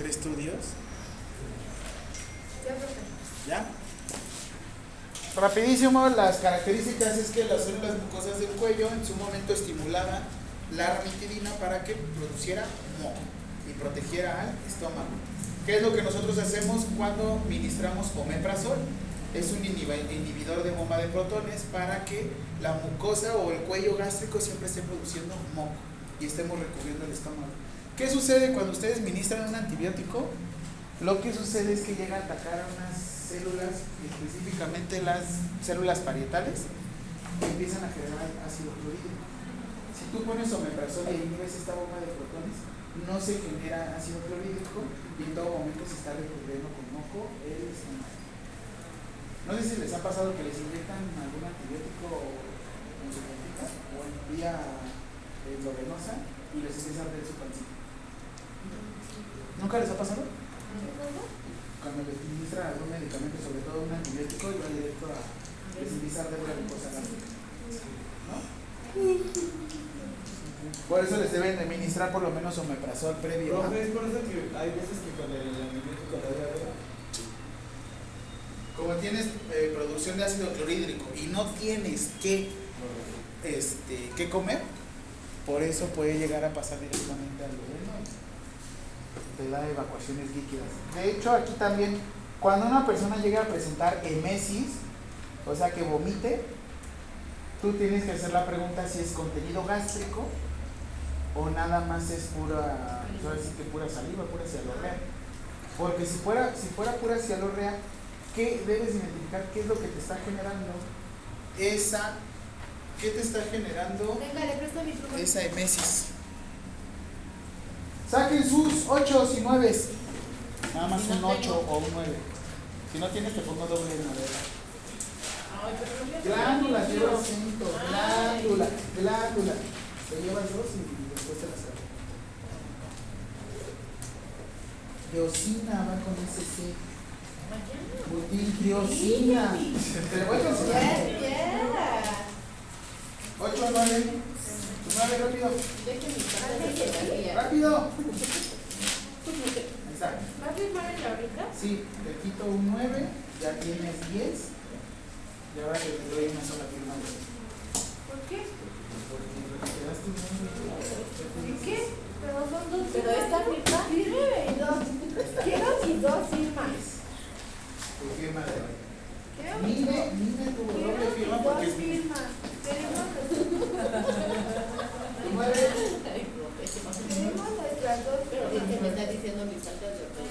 ¿Eres tú Dios? ¿Ya? Rapidísimo, las características es que las células mucosas del cuello en su momento estimulaban la ranitidina para que produciera moco y protegiera al estómago. ¿Qué es lo que nosotros hacemos cuando ministramos omeprazol? Es un inhibidor de bomba de protones para que la mucosa o el cuello gástrico siempre esté produciendo moco y estemos recubriendo el estómago. ¿Qué sucede cuando ustedes ministran un antibiótico? Lo que sucede es que llega a atacar a unas células, específicamente las células parietales, que empiezan a generar ácido clorhídrico. Si tú pones omeprazol y inhibes esta bomba de protones, no se genera ácido clorhídrico y en todo momento se está recubriendo con moco el estómago. No sé si les ha pasado que les inyectan algún antibiótico en su pancita o en vía endovenosa y les empieza a arder su pancita. ¿Nunca les ha pasado? Cuando les administra algún medicamento, sobre todo un antibiótico, y va directo a les empieza a arder la mucosa gástrica, ¿no? Por eso les deben administrar por lo menos omeprazol previo. Pero, ¿no? Es por eso que hay veces que con el antibiótico la diarrea, como tienes eh, producción de ácido clorhídrico y no tienes que, este, que comer, por eso puede llegar a pasar directamente al duodeno. Te da evacuaciones líquidas. De hecho, aquí también, cuando una persona llega a presentar emesis, o sea que vomite, tú tienes que hacer la pregunta si es contenido gástrico o nada más es pura, ¿sabes? Que pura saliva, pura cialorrea. Porque si fuera, si fuera pura cialorrea, ¿qué debes identificar? ¿Qué es lo que te está generando esa, qué te está generando esa emesis? Saquen sus ochos y nueves. Nada más un ocho o un nueve. Si no tienes, te pongo doble en la vela. Glándula, lleva cinco, glándula, glándula. Te llevas dos y después te las hago. Diosina va con ese C. Butil, diosina. Te lo voy a enseñar. Ocho, nueve. Nueve, rápido. Rápido. Exacto. ¿Vas a firmar en la ahorita? Sí, te quito un nueve, ya tienes diez. Y ahora que te doy una sola firma. ¿Por qué? Porque te das tu nombre. ¿Y qué? Pero son dos. Pero esta firma sirve y dos. Quiero y dos firmas. Tu firma de hoy. Mire, mire tu doble firma porque es mi. Tenemos nuestras dos. Pero es que me está diciendo mis faltas de otra.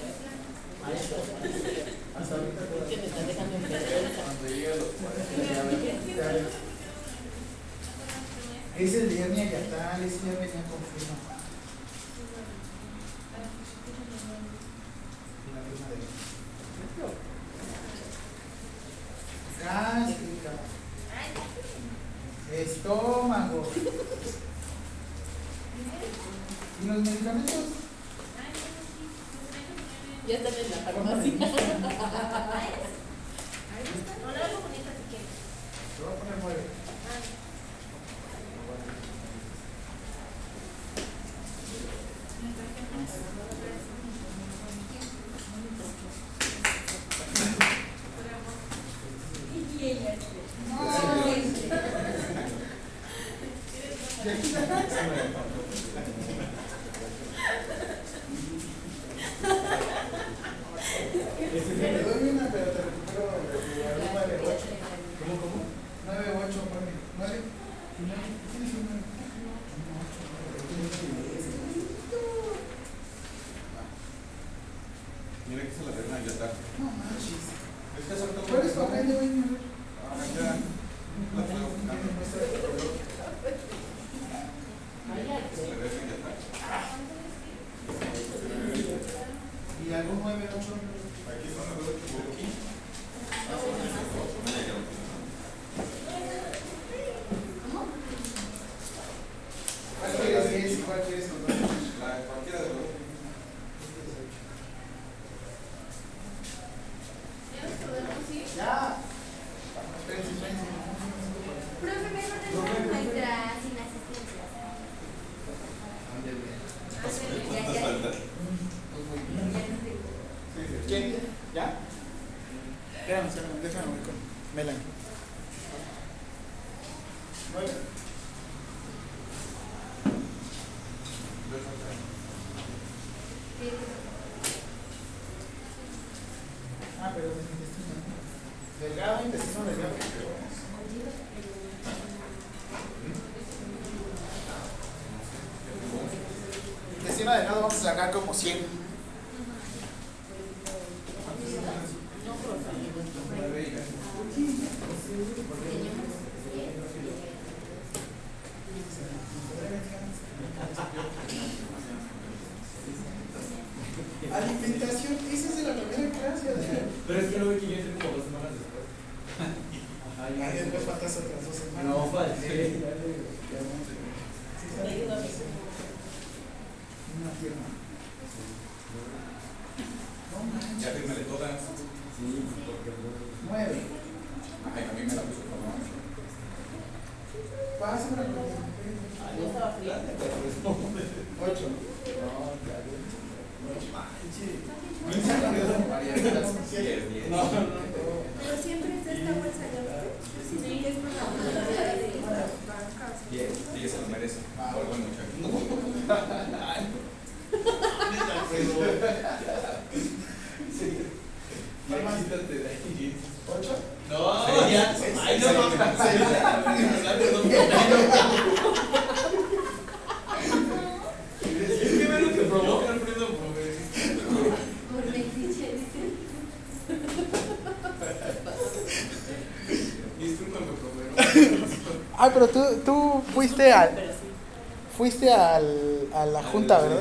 Hasta ahorita que me están dejando en cuando llegue a los cuarenta años. Es el día de Ayatal, ese día venía con firma. La firma de él. Gástrica. Estómago. ¿Y los medicamentos? Ya están en la farmacia. Ahí está. No le hago bonita si quieres. Te voy a poner nueve. Sacar como cien. Alimentación, esa es de la primera clase. Pero es que lo ve que yo entré como dos semanas después. Ahí después faltas otras dos semanas. No, falté. Una firma. Ya fírmale todas. Sí, porque nueve. Ay, a mí me la puso como ocho. Pásame la cosa. Ahí estaba fría. Ocho. No, ya. No, no, no. Pero siempre está esta bolsa de sí, es por la bolsa de banca. Sí, eso lo merece. Por buen muchacho. ¿Ocho? No, sería. Ay, no, no, no. Ah, pero tú, tú fuiste al... Fuiste al, a la junta, ¿verdad?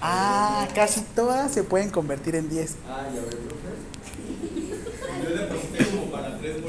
Ah, casi todas se pueden convertir en diez. Ah, ya veo, profe. Yo deposité como para tres boletos.